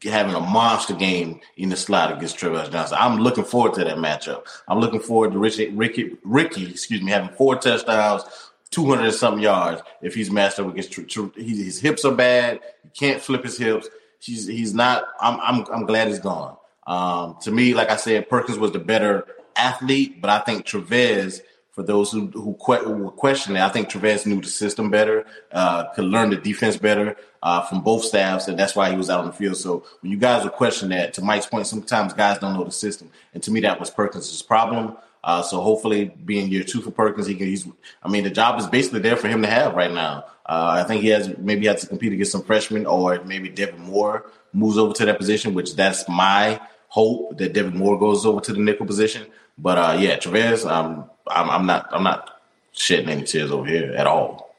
having a monster game in the slot against Trevez Johnson. I'm looking forward to that matchup. I'm looking forward to Richie, Ricky, Ricky, excuse me, having four touchdowns, two hundred and something yards. If he's matched up against, his hips are bad. He can't flip his hips. He's he's not. I'm I'm I'm glad he's gone. Um, to me, like I said, Perkins was the better athlete, but I think Trevez, for those who who, que- who were questioning, I think Trevez knew the system better, uh, could learn the defense better uh, from both staffs, and that's why he was out on the field. So when you guys were questioning that, to Mike's point, sometimes guys don't know the system, and to me that was Perkins' problem. Uh, so hopefully, being year two for Perkins, he can. He's, I mean, the job is basically there for him to have right now. Uh, I think he has maybe had to compete against some freshmen, or maybe Devin Moore moves over to that position, which that's my hope, that Devin Moore goes over to the nickel position. But uh, yeah, Trevez, um, I'm, I'm not, I'm not shedding any tears over here at all.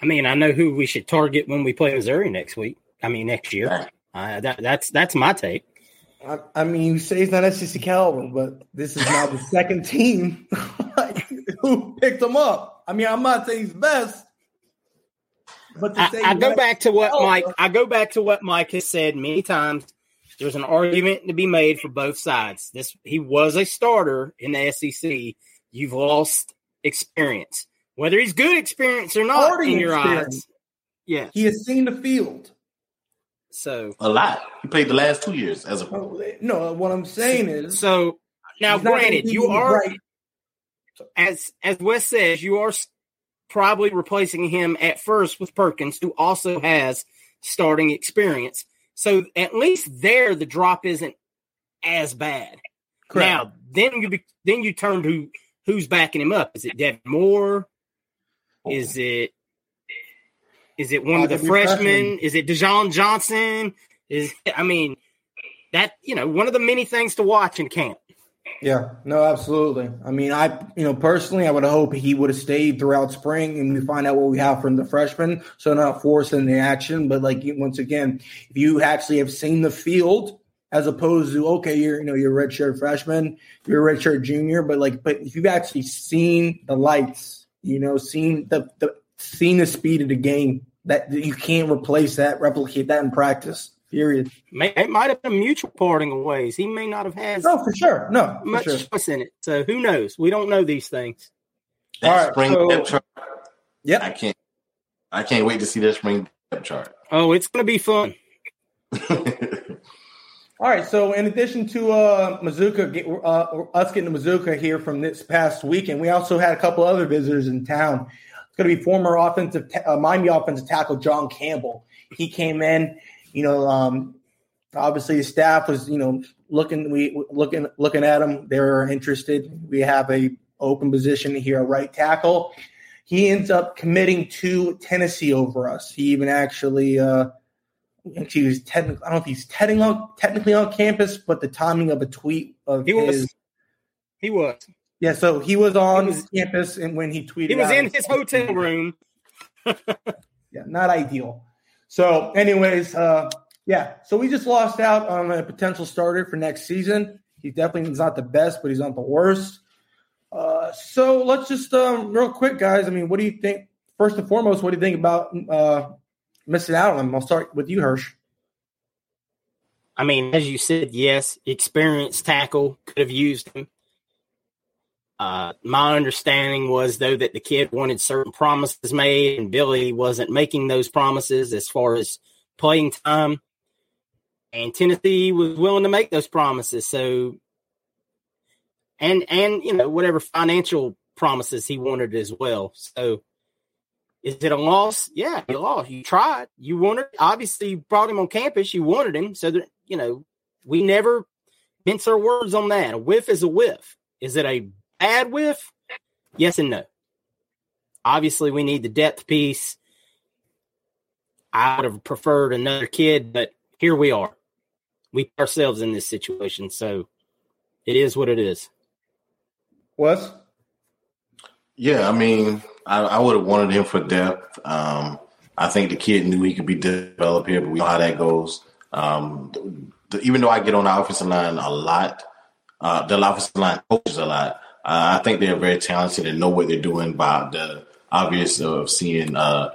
I mean, I know who we should target when we play Missouri next week. I mean, next year. Right. Uh, that, that's that's my take. I, I mean, you say it's not S E C caliber, but this is now the second team who picked him up. I mean, I'm not saying he's best, but I, I go back to what caliber. Mike. I go back to what Mike has said many times. There's an argument to be made for both sides. This he was a starter in the S E C. You've lost experience, whether he's good experience or not. Starting in your experience. Eyes, yeah, he has seen the field. So a lot. He played the last two years as a player. No. What I'm saying is, so now, granted, you are right. as as Wes says, you are probably replacing him at first with Perkins, who also has starting experience. So at least there, the drop isn't as bad. Correct. Now, then you be, then you turn to who's backing him up. Is it Devin Moore? Oh. Is it is it one oh, of the freshmen? freshmen? Is it Dejon Johnson? Is I mean that you know one of the many things to watch in camp. Yeah, no, absolutely. I mean, I you know personally, I would hope he would have stayed throughout spring, and we find out what we have from the freshmen, so not forcing the action. But like once again, if you actually have seen the field, as opposed to okay, you're you know you're a redshirt freshman, you're a redshirt junior, but like but if you've actually seen the lights, you know, seen the, the seen the speed of the game, that you can't replace that, replicate that in practice. Period. It might have been mutual parting of ways. He may not have had no, for sure. No, for much sure. choice in it. So who knows? We don't know these things. That All right, spring so, depth chart. Yeah, I can't. I can't wait to see that spring depth chart. Oh, it's going to be fun. All right. So in addition to uh, Mazuka, uh, us getting to Mazuka here from this past weekend, we also had a couple other visitors in town. It's going to be former offensive uh, Miami offensive tackle John Campbell. He came in. You know, um, obviously the staff was, you know, looking we looking looking at him. They're interested. We have a open position here, a right tackle. He ends up committing to Tennessee over us. He even actually, uh, actually was technically, I don't know if he's technically on campus, but the timing of a tweet of he his, was, he was, yeah. So he was on he was, campus, and when he tweeted, he was out, in his hotel room. Yeah, not ideal. So anyways, uh, yeah, so we just lost out on a potential starter for next season. He definitely is not the best, but he's not the worst. Uh, so let's just um, real quick, guys. I mean, what do you think? First and foremost, what do you think about uh, missing out on him? I'll start with you, Hirsch. I mean, as you said, yes, experienced tackle, could have used him. Uh, my understanding was, though, that the kid wanted certain promises made, and Billy wasn't making those promises as far as playing time. And Tennessee was willing to make those promises. So, and, and you know, whatever financial promises he wanted as well. So, is it a loss? Yeah, you lost. You tried. You wanted – obviously, you brought him on campus. You wanted him. So, that, you know, we never mince our words on that. A whiff is a whiff. Is it a bad whiff? Yes and no. Obviously, we need the depth piece. I would have preferred another kid, but here we are. We put ourselves in this situation, so it is what it is. Wes? Yeah, I mean – I, I would have wanted him for depth. Um, I think the kid knew he could be developed here, but we know how that goes. Um, the, even though I get on the offensive line a lot, uh, the offensive line coaches a lot, uh, I think they're very talented and know what they're doing by the obvious of seeing uh,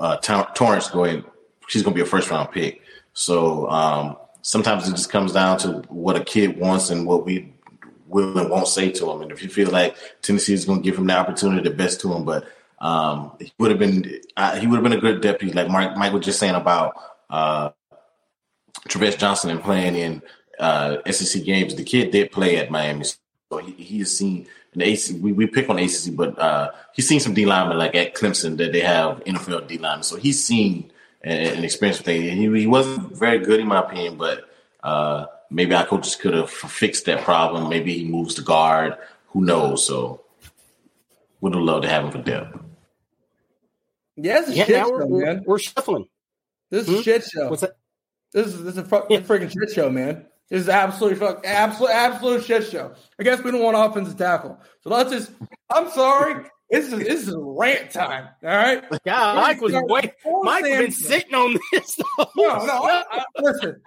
uh, Torrance going. She's going to be a first-round pick. So um, sometimes it just comes down to what a kid wants and what we – will and won't say to him. And if you feel like Tennessee is going to give him the opportunity, the best to him. But um, he would have been uh, he would have been a good deputy, like Mike, Mike was just saying about uh, Trevez Johnson and playing in uh, S E C games. The kid did play at Miami, so he, he has seen an A C C. We, we pick on A C C, but uh, he's seen some D linemen like at Clemson that they have N F L D linemen. So he's seen an, an experience with things. He, he wasn't very good in my opinion, but. Uh, Maybe our coaches could have fixed that problem. Maybe he moves to guard. Who knows? So would have loved to have him for depth. Yeah, it's a yeah, shit show, we're, man. We're shuffling. This is a hmm? shit show. What's that? This is this is a fucking yeah. freaking shit show, man. This is absolutely fuck absolute absolute shit show. I guess we don't want offensive tackle. So let's just. I'm sorry. This is this is rant time. All right. Yeah, Mike was wait, Mike's been sitting on this. No, no. I, I, listen,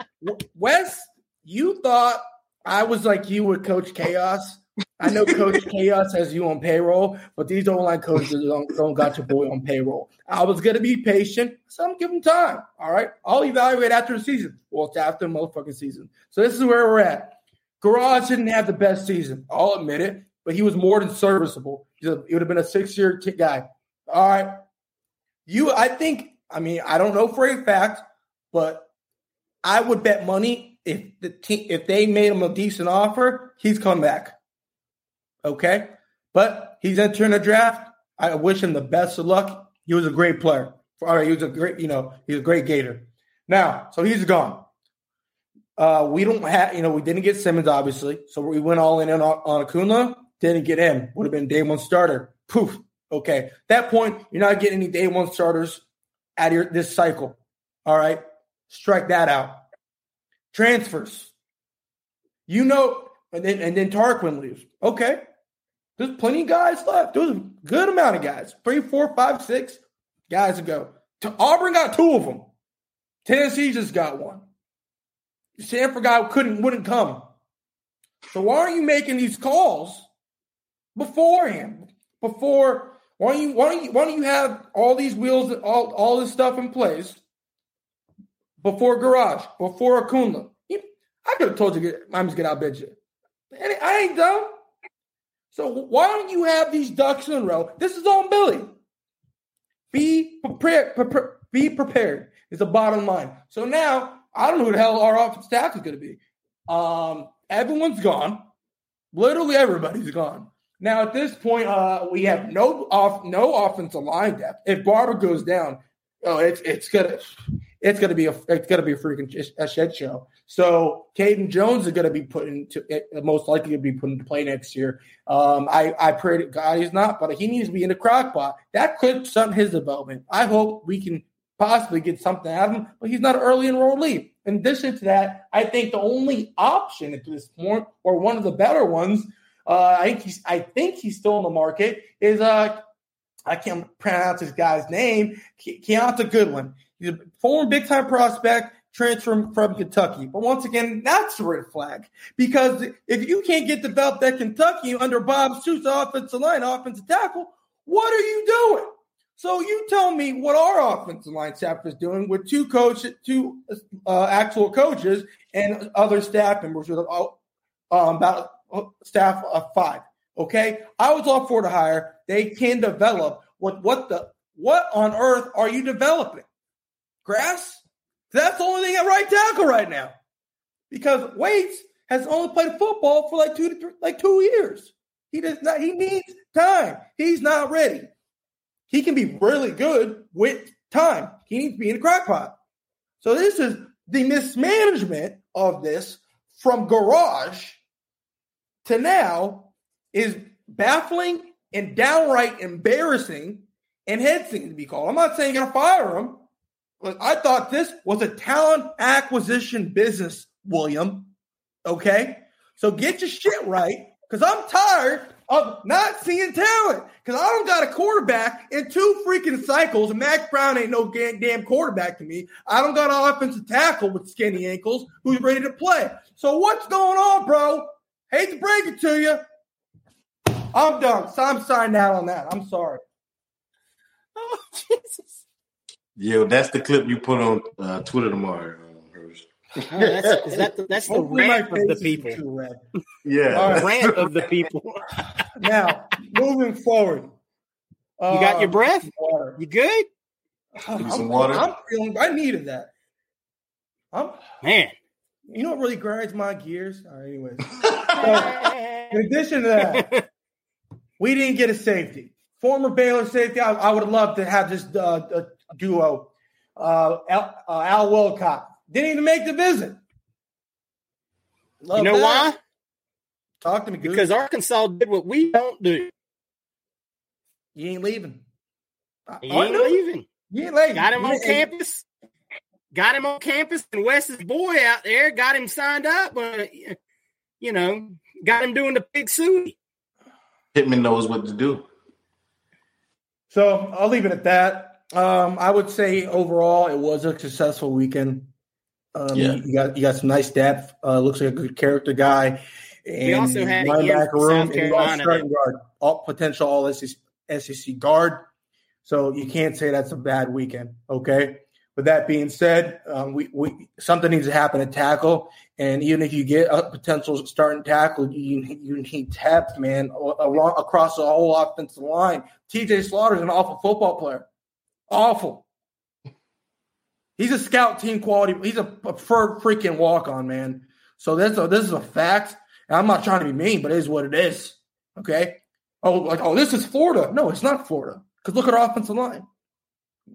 Wes. You thought I was like you with Coach Chaos. I know Coach Chaos has you on payroll, but these online coaches don't, don't got your boy on payroll. I was going to be patient, so I'm giving time, all right? I'll evaluate after the season. Well, it's after the motherfucking season. So this is where we're at. Garage didn't have the best season. I'll admit it, but he was more than serviceable. He would have been a six-year t- guy. All right. You, I think, I mean, I don't know for a fact, but I would bet money. If the te- if they made him a decent offer, he's come back. Okay? But he's entering a draft. I wish him the best of luck. He was a great player. All right, he was a great, you know, he's a great Gator. Now, so he's gone. Uh, we don't have, you know, we didn't get Simmons, obviously. So we went all in on, on Acuna, didn't get him. Would have been day one starter. Poof. Okay. At that point, you're not getting any day one starters out of your, this cycle. All right? Strike that out. Transfers, you know, and then and then Tarquin leaves. Okay, there's plenty of guys left. There's a good amount of guys, three, four, five, six guys to go. To Auburn got two of them. Tennessee just got one. Sanford guy couldn't wouldn't come. So why aren't you making these calls beforehand? Before why don't you why don't you why don't you have all these wheels and all all this stuff in place? Before Garage, before Acuna. I could have told you, I'm just going to outbid you. I ain't dumb. So why don't you have these ducks in a row? This is on Billy. Be prepared. Prepare, be prepared is the bottom line. So now, I don't know who the hell our offensive tackle is going to be. Um, everyone's gone. Literally everybody's gone. Now, at this point, uh, we have no off, no offensive line depth. If Barber goes down, oh, it's it's going to... It's gonna be a it's gonna be a freaking a shed show. So Kayden Jones is gonna be put into it, most likely to be put into play next year. Um, I I pray to God he's not, but he needs to be in the crock pot. That could stunt his development. I hope we can possibly get something out of him, but he's not an early enrollee. In addition to that, I think the only option at this point, or one of the better ones, uh, I think he's I think he's still in the market is uh I can't pronounce this guy's name, Keonta Goodwin. He's a former big-time prospect, transfer from Kentucky. But once again, that's a red flag, because if you can't get developed at Kentucky under Bob Stoops, offensive line, offensive tackle, what are you doing? So you tell me what our offensive line staff is doing with two coaches, two uh, actual coaches and other staff members with uh, about a staff of five. Okay, I was all for the hire. They can develop. What? What the? What on earth are you developing? Grass? That's the only thing at right tackle right now, because Waits has only played football for like two to three, like two years. He does not. He needs time. He's not ready. He can be really good with time. He needs to be in the crock pot. So this is the mismanagement of this from garage to now is baffling and downright embarrassing and head sinking to be called. I'm not saying you're going to fire him. But I thought this was a talent acquisition business, William. Okay? So get your shit right, because I'm tired of not seeing talent, because I don't got a quarterback in two freaking cycles. Mac Brown ain't no damn quarterback to me. I don't got an offensive tackle with skinny ankles who's ready to play. So what's going on, bro? Hate to break it to you. I'm done. So I'm signing out on that. I'm sorry. Oh, Jesus. Yo, that's the clip you put on uh, Twitter tomorrow. Oh, that's is that the, that's the rant of the people. Yeah. All right. Rant of the people. Now, moving forward. You uh, got your breath? Water. You good? Uh, need some water. I'm feeling, I needed that. I'm, Man. You know what really grinds my gears? All right, anyways. So, in addition to that, we didn't get a safety. Former Baylor safety, I, I would love to have this uh, duo, uh, Al, uh, Al Wilcott. Didn't even make the visit. Love you know that. Why? Talk to me, Goose. Because Arkansas did what we don't do. You ain't leaving. You ain't leaving. You ain't leaving. Got him you on campus. Got him on campus, and Wes's boy out there got him signed up. But, you know, got him doing the pig suey. Pittman knows what to do. So I'll leave it at that. Um, I would say overall it was a successful weekend. Um, yeah. You got you got some nice depth. Uh, looks like a good character guy. And we also had linebacker room and all starting guard, all potential all S E C guard. So you can't say that's a bad weekend. Okay. With that being said, um, we, we something needs to happen at tackle. And even if you get a potential starting tackle, you you need depth, man, along, across the whole offensive line. T J Slaughter's an awful football player. Awful. He's a scout team quality. He's a preferred freaking walk-on, man. So that's a, this is a fact. And I'm not trying to be mean, but it is what it is. Okay? Oh, like, oh, this is Florida. No, it's not Florida. Because look at our offensive line.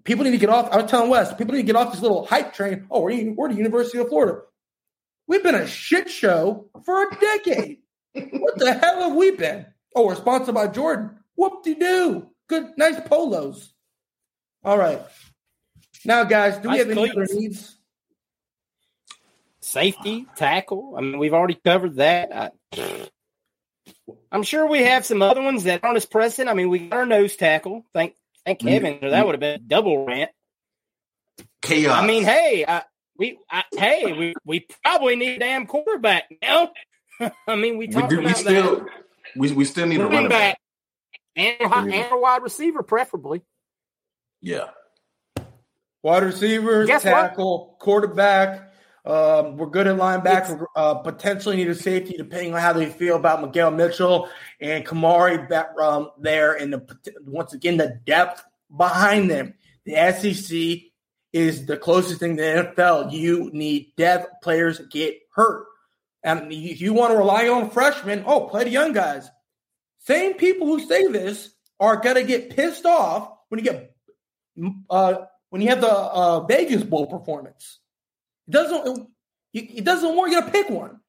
People need to get off. I was telling Wes, people need to get off this little hype train. Oh, we're, we're the University of Florida. We've been a shit show for a decade. What the hell have we been? Oh, we're sponsored by Jordan. Whoop-de-doo. Good, nice polos. All right. Now, guys, do we nice have any other needs? Safety, tackle. I mean, we've already covered that. I, I'm sure we have some other ones that aren't as pressing. I mean, we got our nose tackle. Thank thank heaven. Mm-hmm. That would have been a double rant. Chaos. I mean, hey, I, we I, hey we, we probably need a damn quarterback now. I mean, we talked we do, about we still, that. We, we still need a running back. back. And, high, and a wide receiver, preferably. Yeah. Wide receiver, guess tackle, what? Quarterback. Um, we're good at linebacker. Uh, potentially need a safety, depending on how they feel about Miguel Mitchell and Kamari back, um, there. And the, once again, the depth behind them. The S E C is the closest thing to the N F L. You need depth. Players get hurt. And if you want to rely on freshmen, oh, play the young guys. Same people who say this are going to get pissed off when you get uh, – when you have the uh, Vegas Bowl performance. It doesn't it doesn't work. You got to pick one.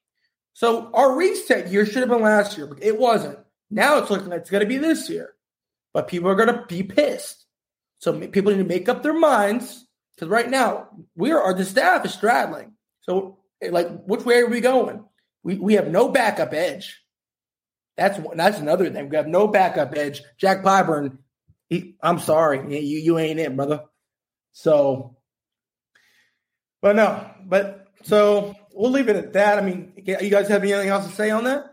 So our reset year should have been last year, but it wasn't. Now it's looking like it's going to be this year. But people are going to be pissed. So people need to make up their minds, because right now we are the staff is straddling. So like, which way are we going? We we have no backup edge. That's that's another thing. We have no backup edge. Jack Pyburn, he, I'm sorry, you you ain't it, brother. So But no, but so we'll leave it at that. I mean, you guys have anything else to say on that?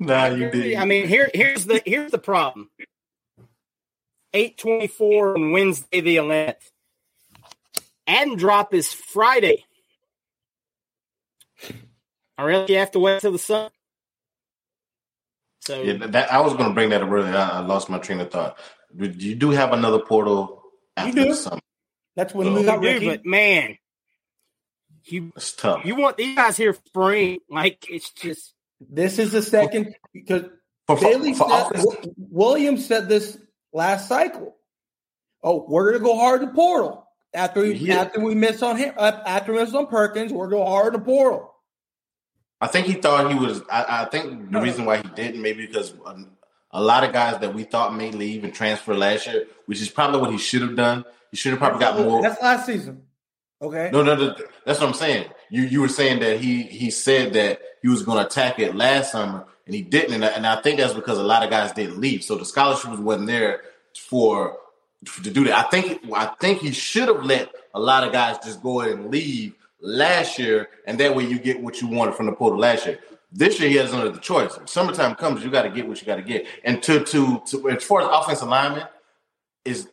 No, you did. I mean, here, here's the here's the problem. eight twenty-four on Wednesday the eleventh. Add and drop is Friday. I really have to wait till the sun. So yeah, that, I was going to bring that up earlier. I, I lost my train of thought. You do have another portal after you do. The summer. That's when so, we got Ricky. But man, you it's tough. You want these guys here free? Like it's just this is the second because for, Bailey for, for said, Williams said this last cycle. Oh, we're going to go hard to portal after we yeah. after we miss on him after we miss on Perkins. We're going to go hard to portal. I think he thought he was. I, I think the reason why he didn't maybe because a, a lot of guys that we thought may leave and transfer last year, which is probably what he should have done. He should have probably got more. That's last season. Okay. No, no, no, that's what I'm saying. You you were saying that he he said that he was going to attack it last summer and he didn't, and I, and I think that's because a lot of guys didn't leave, so the scholarship wasn't there for to do that. I think I think he should have let a lot of guys just go ahead and leave last year, and that way you get what you wanted from the portal last year. This year he has another choice. If summertime comes, you got to get what you got to get. And to, to to as far as offensive linemen is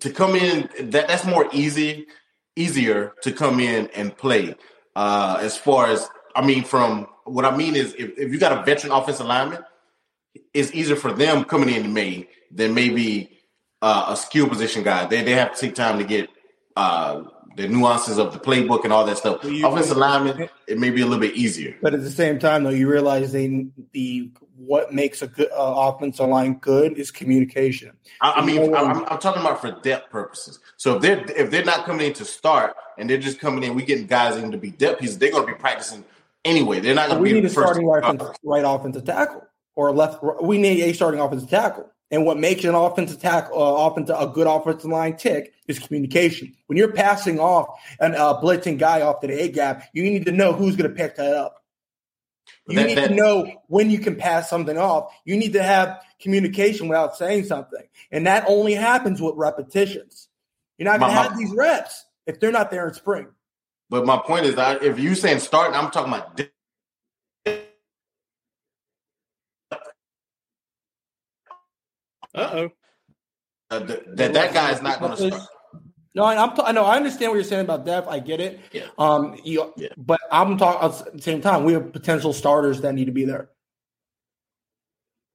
to come in, that that's more easy, easier to come in and play. Uh, as far as I mean, from what I mean is, if, if you got a veteran offensive lineman, it's easier for them coming in to May than maybe uh, a skill position guy. They they have to take time to get. Uh, The nuances of the playbook and all that stuff. You, Offensive lineman, it may be a little bit easier. But at the same time, though, you realize they the what makes a good uh, offensive line good is communication. I, I mean, I'm, I'm talking about for depth purposes. So if they're if they're not coming in to start and they're just coming in, we getting guys in to be depth pieces. They're going to be practicing anyway. They're not going to be need the a first starting offensive, right offensive tackle or left. We need a starting offensive tackle. And what makes an offensive tackle, uh, offensive, a good offensive line tick is communication. When you're passing off a uh, blitzing guy off to the A gap, you need to know who's going to pick that up. You that, need that, to know when you can pass something off. You need to have communication without saying something, and that only happens with repetitions. You're not going to have these reps if they're not there in spring. But my point is, that if you're saying starting, I'm talking about. Di- Uh-oh. Uh, that that, that guy is not going to start. No, I'm t- I know I understand what you're saying about depth. I get it. Yeah. Um. You, yeah. But I'm talking at the same time. We have potential starters that need to be there.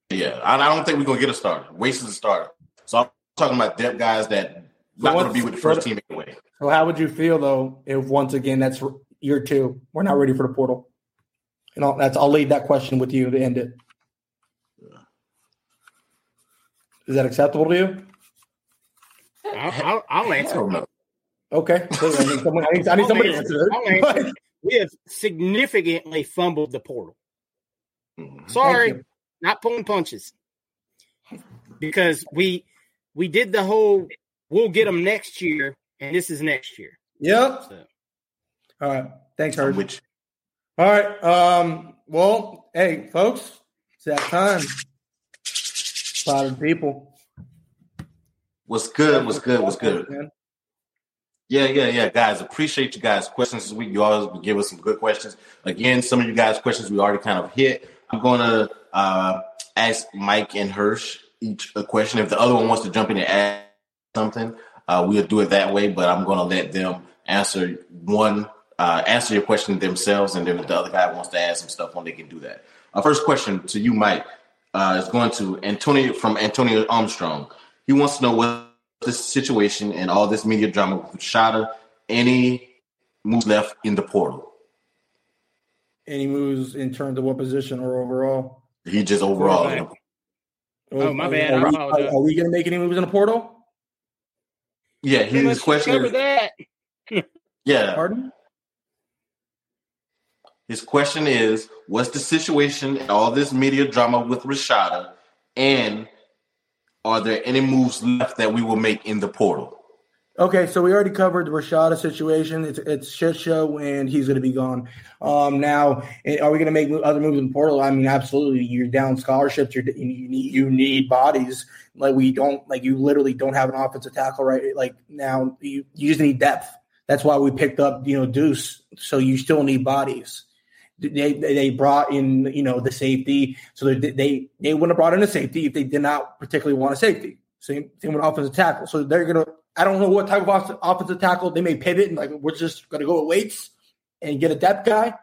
Yeah, I, I don't think we're going to get a starter. Wasted a starter. So I'm talking about depth guys that so not going to be with the first team anyway. So how would you feel though if once again that's year two? We're not ready for the portal. And I'll, that's I'll leave that question with you to end it. Is that acceptable to you? I'll, I'll answer. I okay. I need someone, I need, I need somebody answer. to answer it. We have significantly fumbled the portal. Sorry, not pulling punches. Because we we did the whole, we'll get them next year, and this is next year. Yep. So. All right. Thanks, Hirsch. All right. Um, well, hey, folks, it's that time. Of people, what's good? What's good? What's good? Yeah, yeah, yeah, guys. Appreciate you guys' questions this week. You always give us some good questions. Again, some of you guys' questions we already kind of hit. I'm going to uh, ask Mike and Hirsch each a question. If the other one wants to jump in and ask something, uh, we'll do it that way. But I'm going to let them answer one, uh, answer your question themselves, and then if the other guy wants to ask some stuff, when they can do that. Our first question to you, Mike. Uh, it's going to Antonio from Antonio Armstrong. He wants to know what this situation and all this media drama with Shada, any moves left in the portal? Any moves in terms of what position or overall? He just overall. Oh, you know. oh my bad. Are we, are we going to make any moves in the portal? Yeah, his question is that. yeah. Pardon? His question is, what's the situation and all this media drama with Rashada, and are there any moves left that we will make in the portal? Okay, so we already covered the Rashada situation. It's it's shit show, and he's going to be gone. Um, now, are we going to make other moves in the portal? I mean, absolutely. You're down scholarships. You're, you need you need bodies. Like we don't like you literally don't have an offensive tackle right like now. You you just need depth. That's why we picked up, you know, Deuce. So you still need bodies. They they brought in, you know, the safety. So they they, they wouldn't have brought in a safety if they did not particularly want a safety. Same thing with offensive tackle. So they're going to – I don't know what type of offensive tackle. They may pivot and, like, we're just going to go with Waits and get a depth guy.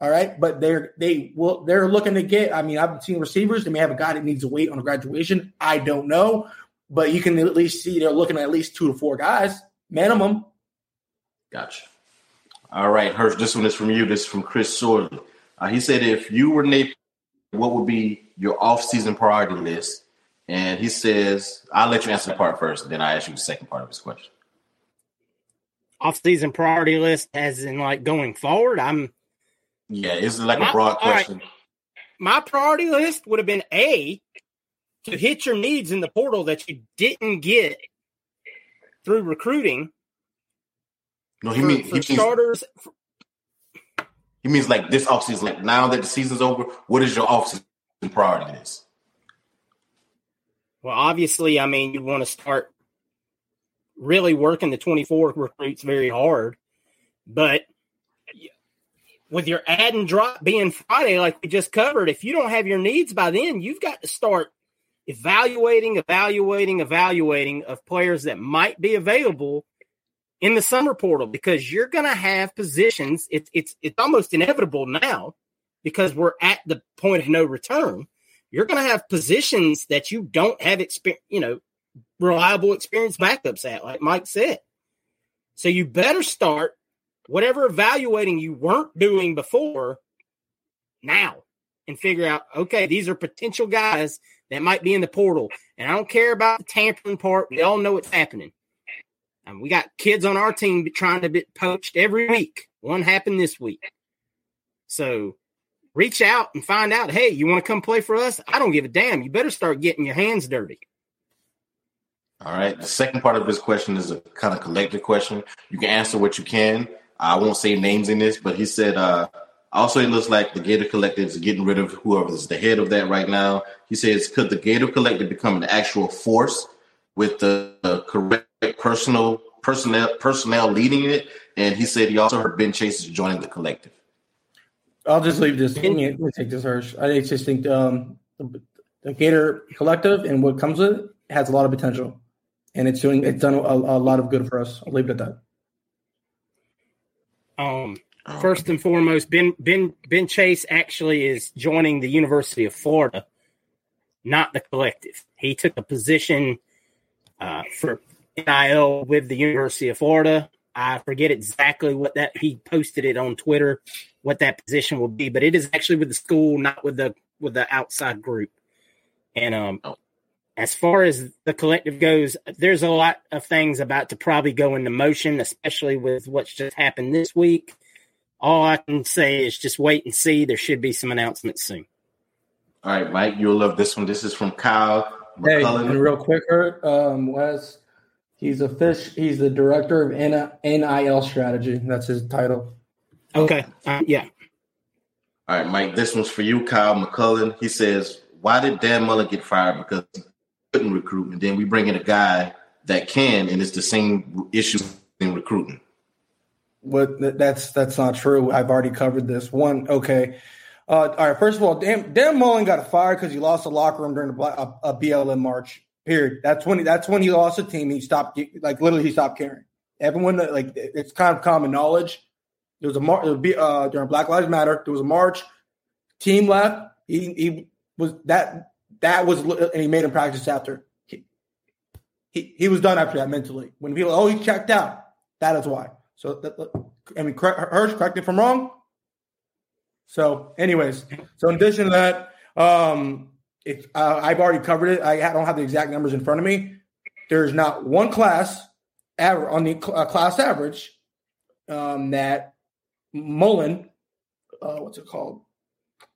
All right, but they're they will they're looking to get. I mean, I've seen receivers. They may have a guy that needs to wait on a graduation. I don't know, but you can at least see they're looking at at least two to four guys minimum. Gotcha. All right, Hirsch. This one is from you. This is from Chris Sorley. Uh, he said, "If you were Napier, what would be your off-season priority list?" And he says, "I'll let you answer the part first, then I ask you the second part of his question." Off-season priority list, as in like going forward. I'm. Yeah, it's like my, a broad question. Right. My priority list would have been, A, to hit your needs in the portal that you didn't get through recruiting. No, he, for, mean, for he starters, means starters. He means like this offseason, like now that the season's over, what is your offseason priority list? Well, obviously, I mean, you want to start really working the twenty-four recruits very hard, but with your add and drop being Friday, like we just covered, if you don't have your needs by then, you've got to start evaluating, evaluating, evaluating of players that might be available in the summer portal, because you're going to have positions. It's it's it's almost inevitable now because we're at the point of no return. You're going to have positions that you don't have experience, you know, reliable experience backups at, like Mike said. So you better start whatever evaluating you weren't doing before now and figure out, okay, these are potential guys that might be in the portal. And I don't care about the tampering part. We all know what's happening. And we got kids on our team trying to get poached every week. One happened this week. So reach out and find out, hey, you want to come play for us? I don't give a damn. You better start getting your hands dirty. All right. The second part of this question is a kind of collective question. You can answer what you can. I won't say names in this, but he said, uh, also it looks like the Gator Collective is getting rid of whoever is the head of that right now. He says, could the Gator Collective become an actual force with the, the correct personal personnel personnel leading it? And he said he also heard Ben Chase is joining the collective. I'll just leave this. Let me take this, Hirsch. I just think um, the Gator Collective and what comes with it has a lot of potential. And it's doing it's done a, a lot of good for us. I'll leave it at that. Um, first and foremost, Ben Ben Ben Chase actually is joining the University of Florida, not the collective. He took a position uh, for N I L with the University of Florida. I forget exactly what that he posted it on Twitter, what that position will be, but it is actually with the school, not with the with the outside group. And um, as far as the collective goes, there's a lot of things about to probably go into motion, especially with what's just happened this week. All I can say is just wait and see. There should be some announcements soon. All right, Mike, you'll love this one. This is from Kyle McCullough. Hey, and real quick, um, Wes, he's a fish. He's the director of N I L strategy. That's his title. Okay, uh, yeah. All right, Mike, this one's for you, Kyle McCullough. He says, why did Dan Mullen get fired? Because couldn't recruit, and then we bring in a guy that can, and it's the same issue in recruiting. Well, that's that's not true. I've already covered this one. Okay. Uh, all right. First of all, Dan, Dan Mullen got fired because he lost the locker room during a, a, a B L M march. Period. That's when he, that's when he lost the team. He stopped, like literally, he stopped caring. Everyone, like it's kind of common knowledge. There was a march uh, during Black Lives Matter. There was a march. Team left. He he was that. That was, and he made him practice after. He, he he was done after that mentally. When people, oh, he checked out. That is why. So, that, I mean, Hirsch, correct me if I'm wrong. So, anyways, so in addition to that, um, if uh, I've already covered it. I don't have the exact numbers in front of me. There's not one class aver- on the uh, class average um, that Mullen, uh, what's it called?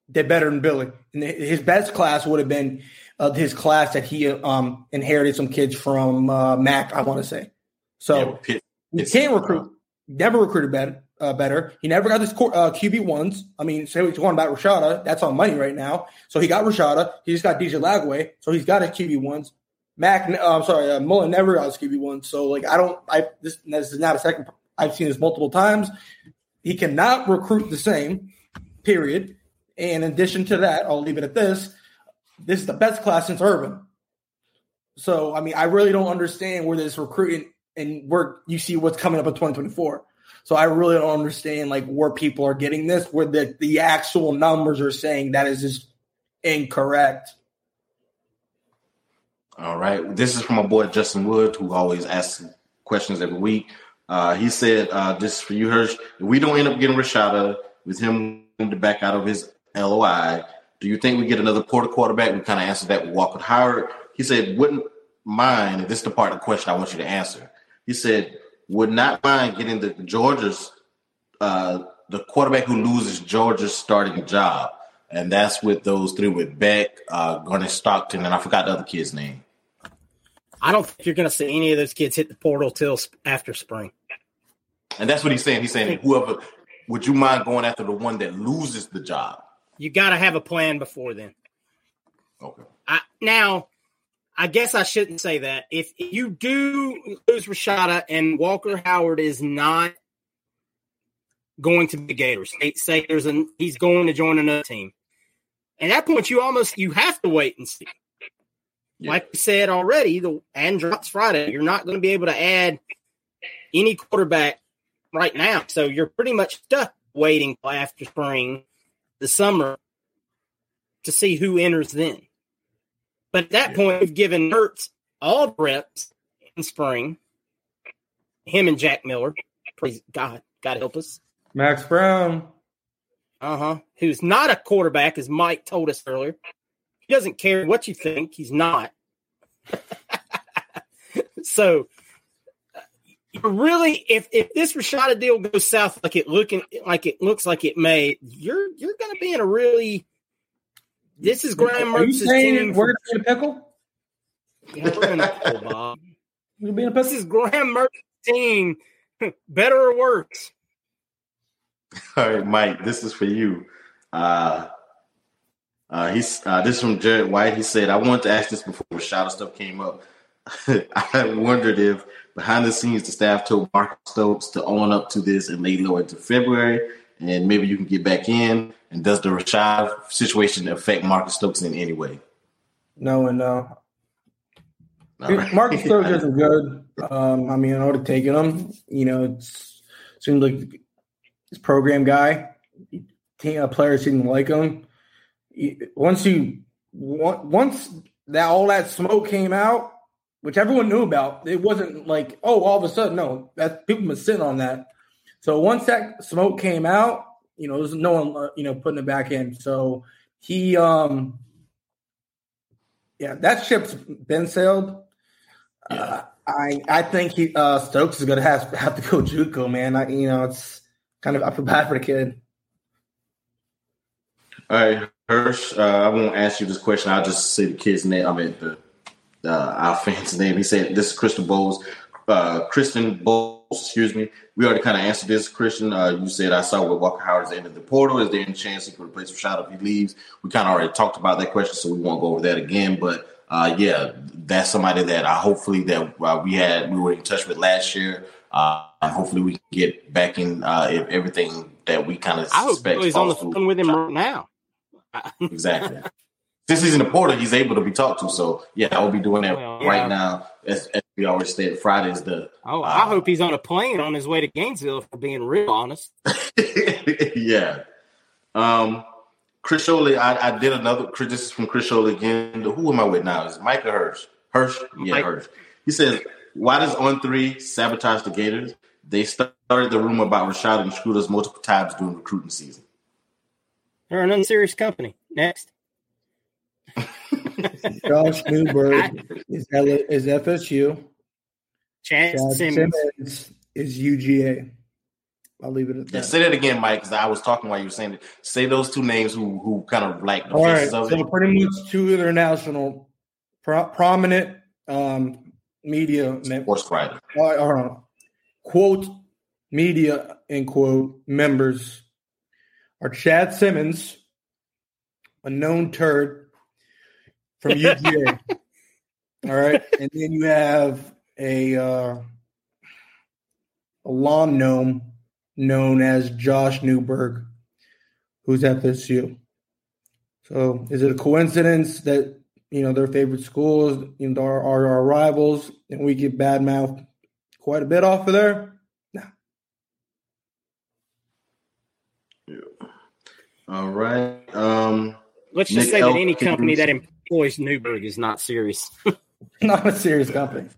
They're better than Billy. And his best class would have been uh, his class that he um, inherited some kids from uh, Mac, I want to say. So yeah, he can't recruit. Never recruited better. Uh, better. He never got his uh, Q B ones. I mean, say what you want about Rashada. That's on money right now. So he got Rashada. He just got D J Lagway. So he's got his Q B ones. Mac, uh, I'm sorry, uh, Mullen never got his Q B ones. So, like, I don't – I this, this is not a second I've seen this multiple times. He cannot recruit the same, period. And in addition to that, I'll leave it at this. This is the best class since Urban. So, I mean, I really don't understand where this recruiting and where you see what's coming up in twenty twenty-four. So I really don't understand, like, where people are getting this, where the, the actual numbers are saying that is just incorrect. All right. This is from my boy Justin Wood, who always asks questions every week. Uh, he said, uh, this is for you, Hirsch. If we don't end up getting Rashada with him to back out of his L O I, do you think we get another Porter quarterback? We kind of answered that with Walker Howard. He said, wouldn't mind, and this is the part of the question I want you to answer. He said, would not mind getting the Georgia's, uh, the quarterback who loses Georgia's starting job. And that's with those three with Beck, uh, Garnett Stockton, and I forgot the other kid's name. I don't think you're going to see any of those kids hit the portal till after spring. And that's what he's saying. He's saying, whoever, would you mind going after the one that loses the job? You got to have a plan before then. Okay. I, now, I guess I shouldn't say that. If you do lose Rashada and Walker Howard is not going to the Gators, say there's an, he's going to join another team. At that point, you almost you have to wait and see. Yeah. Like we said already, the and drops Friday. You're not going to be able to add any quarterback right now, so you're pretty much stuck waiting after spring, the summer, to see who enters then. But at that yeah. point, we've given Mertz all the reps in spring. Him and Jack Miller, praise God, God help us. Max Brown, uh huh, who's not a quarterback, as Mike told us earlier. He doesn't care what you think. He's not. So, really, if if this Rashada deal goes south, like it looking like it looks like it may, you're you're going to be in a really. This is Graham Mertz's team. Are you saying we're in a pickle? Yeah, we're in a pickle, Bob. You'll be in a pickle. This is Graham Mertz's team, better or worse. All right, Mike, this is for you. Uh, uh, he's uh, this is from Jared White. He said, I wanted to ask this before Rashada stuff came up. I wondered if behind the scenes the staff told Marcus Stokes to own up to this and lay low into February, and maybe you can get back in. And does the Rashada situation affect Marcus Stokes in any way? No and no. Right. Marcus Stokes isn't good. Um, I mean, I would have taken him. You know, it seems like he's a program guy. Team, uh, players didn't like him. Once you once that all that smoke came out, which everyone knew about, it wasn't like, oh, all of a sudden, no. That, people must sit on that. So once that smoke came out, you know, there's no one, you know, putting it back in. So he, um, yeah, that ship's been sailed. Yeah. Uh, I, I think he, uh, Stokes is gonna have have to go JUCO, man. I, you know, it's kind of I feel bad for the kid. All right, Hirsch, uh, I won't ask you this question. I'll just say the kid's name. I mean, the uh, our fan's name. He said, "This is Kristen Bowles." Uh, Kristen Bowles. Excuse me. We already kind of answered this, Christian. Uh, you said I saw where Walker Howard is ended the portal. Is there any chance he could replace Rashada if he leaves? We kind of already talked about that question, so we won't go over that again. But uh, yeah, that's somebody that I hopefully that uh, we had we were in touch with last year. Uh, and hopefully we can get back in uh, if everything that we kind of. I hope Billy's on the phone with him right now. Exactly. Since he's in the portal, he's able to be talked to. So yeah, I will be doing that well, right yeah. now. As, as we always said, Friday is the. Oh, uh, I hope he's on a plane on his way to Gainesville. If we're being real honest. yeah, um, Chris Sholey. I, I did another. This is from Chris Sholey again. Who am I with now? Is it Mike or Hirsch? Hirsch. Yeah, Mike. Hirsch. He says, "Why does On three sabotage the Gators? They started the rumor about Rashada and screwed us multiple times during recruiting season. They're an unserious company." Next. Josh Newberg is is F S U. Chance Chad Simmons. Simmons is U G A. I'll leave it at that. Yeah, say that again, Mike, because I was talking while you were saying it. Say those two names who who kind of like the faces of it. So pretty much two international pro- prominent um, media sports writers. Uh, quote media end quote members are Chad Simmons, a known turd. From U G A, all right, and then you have a uh, a lawn gnome known as Josh Newberg, who's at S U. So is it a coincidence that, you know, their favorite schools you know, are, are our rivals and we get badmouthed quite a bit off of there? No. Yeah. All right. Um, Let's just Nick say Elf- that any company that employs Newberg is not serious. Not a serious company.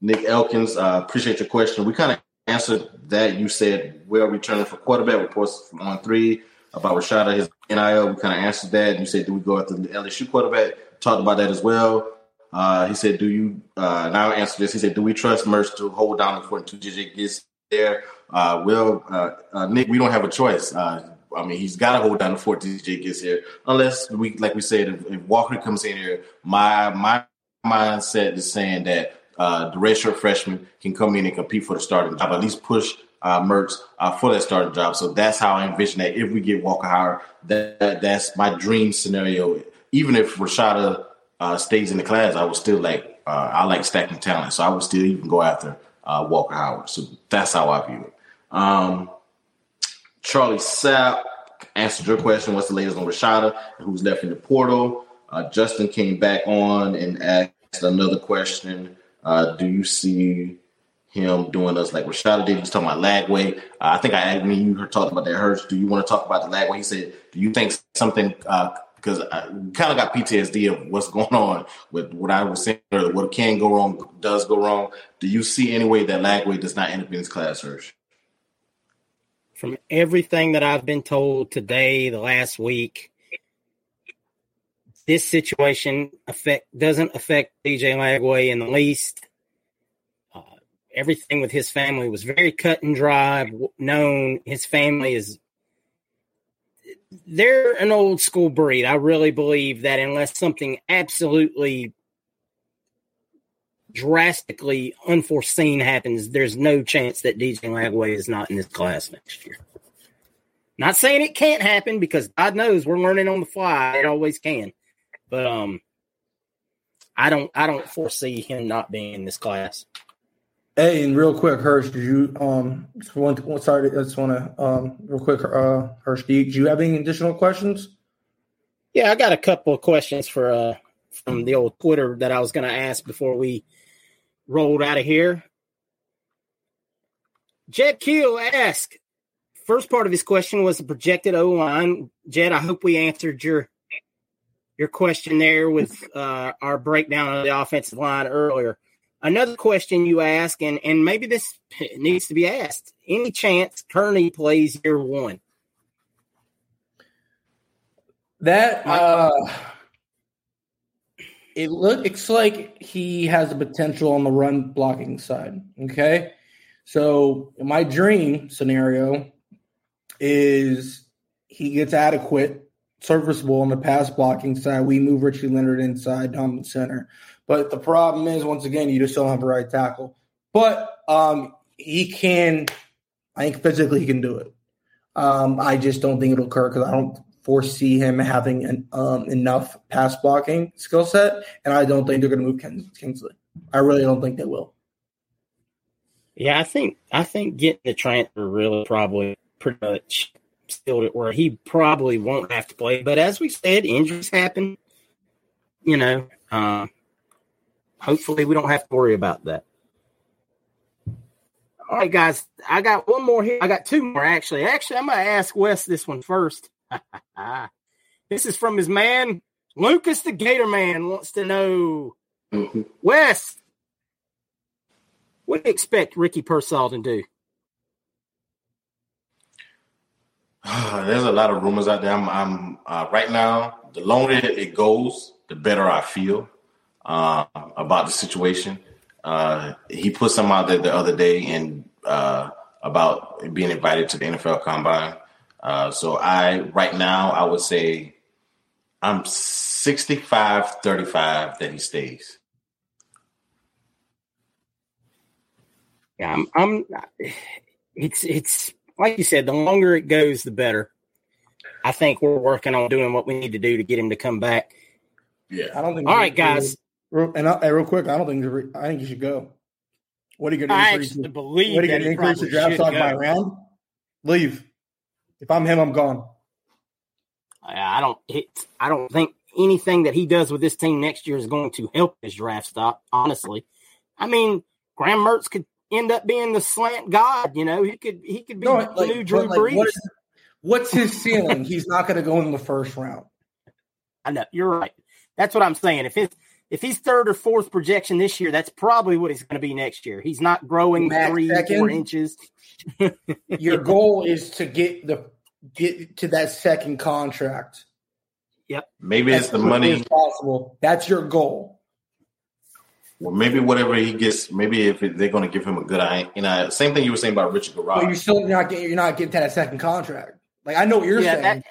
Nick Elkins, I uh, appreciate your question. We kind of answered that. You said, well, returning for quarterback reports from on three about Rashada, his N I L. We kind of answered that. You said, do we go after the L S U quarterback? Talked about that as well. Uh, he said, do you, uh, and I'll answer this. He said, do we trust Mertz to hold down the fort until J J gets there? Uh, well, uh, uh, Nick, we don't have a choice. Uh, I mean, he's got to hold down the fort until J J gets here. Unless, we, like we said, if, if Walker comes in here, my, my mindset is saying that Uh, the redshirt freshman can come in and compete for the starting job, at least push uh, Mertz uh, for that starting job. So that's how I envision that. If we get Walker Howard, that, that that's my dream scenario. Even if Rashada uh, stays in the class, I would still like uh, I like stacking talent, so I would still even go after uh, Walker Howard. So that's how I view it. Um, Charlie Sapp answered your question. What's the latest on Rashada? Who's left in the portal? Uh, Justin came back on and asked another question. Uh, do you see him doing us like Rashada did? He was talking about Lagway. Uh, I think I asked me, you heard talking about that, Hirsch. Do you want to talk about the Lagway? He said, do you think something, uh, because I kind of got P T S D of what's going on with what I was saying earlier, what can go wrong does go wrong. Do you see any way that Lagway does not end up in his class, Hirsch? From everything that I've been told today, the last week, this situation affect doesn't affect D J Lagway in the least. Uh, everything with his family was very cut and dry, known. His family is – they're an old school breed. I really believe that unless something absolutely drastically unforeseen happens, there's no chance that D J Lagway is not in this class next year. Not saying it can't happen because God knows we're learning on the fly. It always can. But um, I don't I don't foresee him not being in this class. Hey, and real quick, Hirsch, did you um? Just one, sorry, I just want to um, real quick, uh, Hirsch, do you, do you have any additional questions? Yeah, I got a couple of questions for uh from the old Twitter that I was going to ask before we rolled out of here. Jed Keel asked. First part of his question was the projected O line. Jed, I hope we answered your. Your question there with uh, our breakdown of the offensive line earlier. Another question you ask, and, and maybe this needs to be asked. Any chance Kearney plays year one? That uh, it looks like he has the potential on the run blocking side. Okay, so my dream scenario is he gets adequate. Serviceable on the pass blocking side. We move Richie Leonard inside down the center. But the problem is, once again, you just don't have a right tackle. But um, he can, I think physically he can do it. Um, I just don't think it'll occur because I don't foresee him having an, um, enough pass blocking skill set. And I don't think they're going to move Ken- Kingsley. I really don't think they will. Yeah, I think, I think getting the transfer really probably pretty much still at where he probably won't have to play. But as we said, injuries happen. You know, uh, hopefully we don't have to worry about that. All right, guys, I got one more here. I got two more, actually. Actually, I'm going to ask Wes this one first. This is from his man, Lucas the Gator Man, wants to know, mm-hmm. Wes, what do you expect Ricky Pearsall to do? There's a lot of rumors out there. I'm, I'm uh, right now, the longer it goes, the better I feel uh, about the situation. Uh, he put something out there the other day and uh, about being invited to the N F L Combine. Uh, so I, right now, I would say I'm sixty-five thirty-five that he stays. Yeah, I'm. I'm it's it's. Like you said, the longer it goes, the better. I think we're working on doing what we need to do to get him to come back. Yeah, I don't think. All right, guys. Real, and, I, and real quick, I don't think. I think you should go. What are you going to increase? I believe what are you going to increase the draft stock by a round? Leave. If I'm him, I'm gone. I don't. I don't think anything that he does with this team next year is going to help his draft stock. Honestly, I mean, Graham Mertz could end up being the slant god. You know, he could. He could be no, the like, new Drew like, Brees. What is, what's his ceiling? He's not going to go in the first round. I know you're right. That's what I'm saying. If it's If he's third or fourth projection this year, that's probably what he's going to be next year. He's not growing Matt three, second, four inches. Your goal is to get the get to that second contract. Yep. Maybe that's it's the money. As possible. That's your goal. Well, maybe whatever he gets, maybe if they're going to give him a good eye. You know, same thing you were saying about Richard Garage. But you're still not getting, you're not getting to that second contract. Like, I know what you're yeah, saying. That,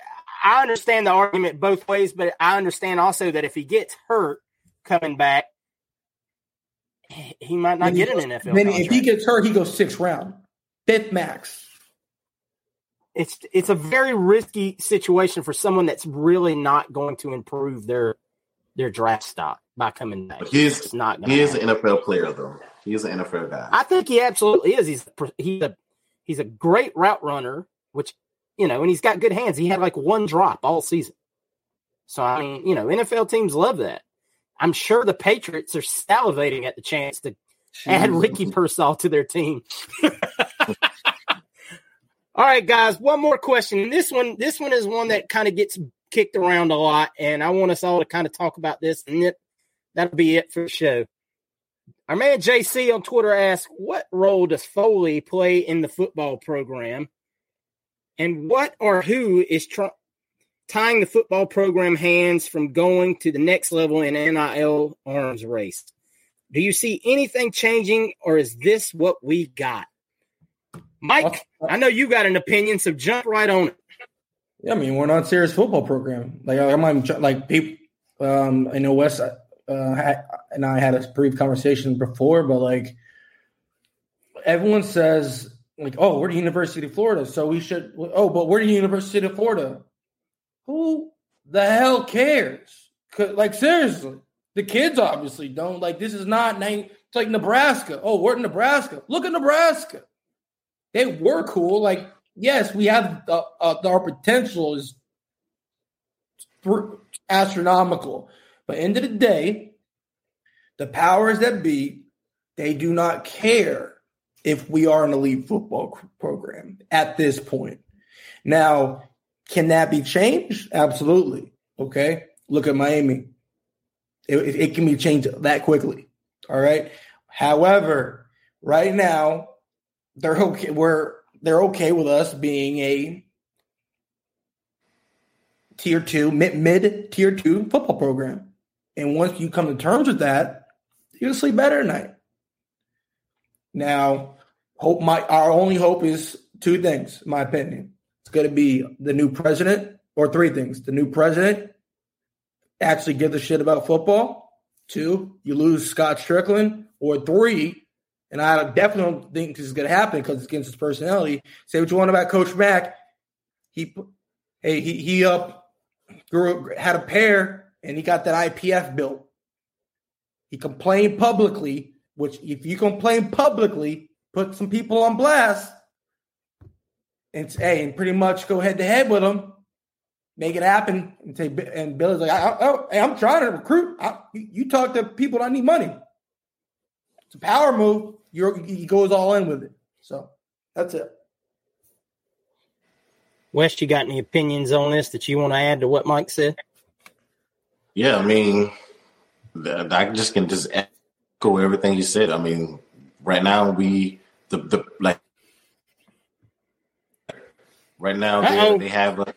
I understand the argument both ways, but I understand also that if he gets hurt, coming back, he might not get an N F L contract. Then if he gets hurt, he goes sixth round, fifth max. It's it's a very risky situation for someone that's really not going to improve their their draft stock by coming back. But he's not. He is an N F L player, though. He is an N F L guy. I think he absolutely is. He's he's a he's a great route runner, which you know, and he's got good hands. He had like one drop all season. So I mean, you know, N F L teams love that. I'm sure the Patriots are salivating at the chance to add Ricky Pearsall to their team. All right, guys, one more question. This one, this one is one that kind of gets kicked around a lot, and I want us all to kind of talk about this, and it, that'll be it for the show. Our man J C on Twitter asks, what role does Foley play in the football program, and what or who is trying – tying the football program hands from going to the next level in N I L arms race? Do you see anything changing, or is this what we got? Mike, I know you got an opinion, so jump right on it. Yeah, I mean, we're not a serious football program. Like, I'm not, like people, um, I know Wes uh, and I had a brief conversation before, but like everyone says, like, oh, we're the University of Florida, so we should. Oh, but we're the University of Florida. Who the hell cares? Like, seriously, the kids obviously don't. Like, this is not – it's like Nebraska. Oh, we're in Nebraska. Look at Nebraska. They were cool. Like, yes, we have uh, – uh, our potential is astronomical. But end of the day, the powers that be, they do not care if we are an elite football program at this point. Now – can that be changed? Absolutely. Okay. Look at Miami. It, it, it can be changed that quickly. All right. However, right now they're okay. We're they're okay with us being a tier two, mid, mid tier two football program. And once you come to terms with that, you'll sleep better at night. Now, hope my our only hope is two things, in my opinion. It's going to be the new president, or three things. The new president actually gives a shit about football. Two, you lose Scott Stricklin. Or three, and I definitely don't think this is going to happen because it's against his personality. Say what you want about Coach Mack. He hey, he, he up, grew, had a pair, and he got that I P F built. He complained publicly, which if you complain publicly, put some people on blast, and hey, and pretty much go head to head with them, make it happen. And say, and Billy's like, I, I, I, I'm trying to recruit. I, you talk to people that need money. It's a power move. You're, he goes all in with it. So that's it. Wes, you got any opinions on this that you want to add to what Mike said? Yeah, I mean, I just can just echo everything you said. I mean, right now we the the like. Right now, they, they have, a,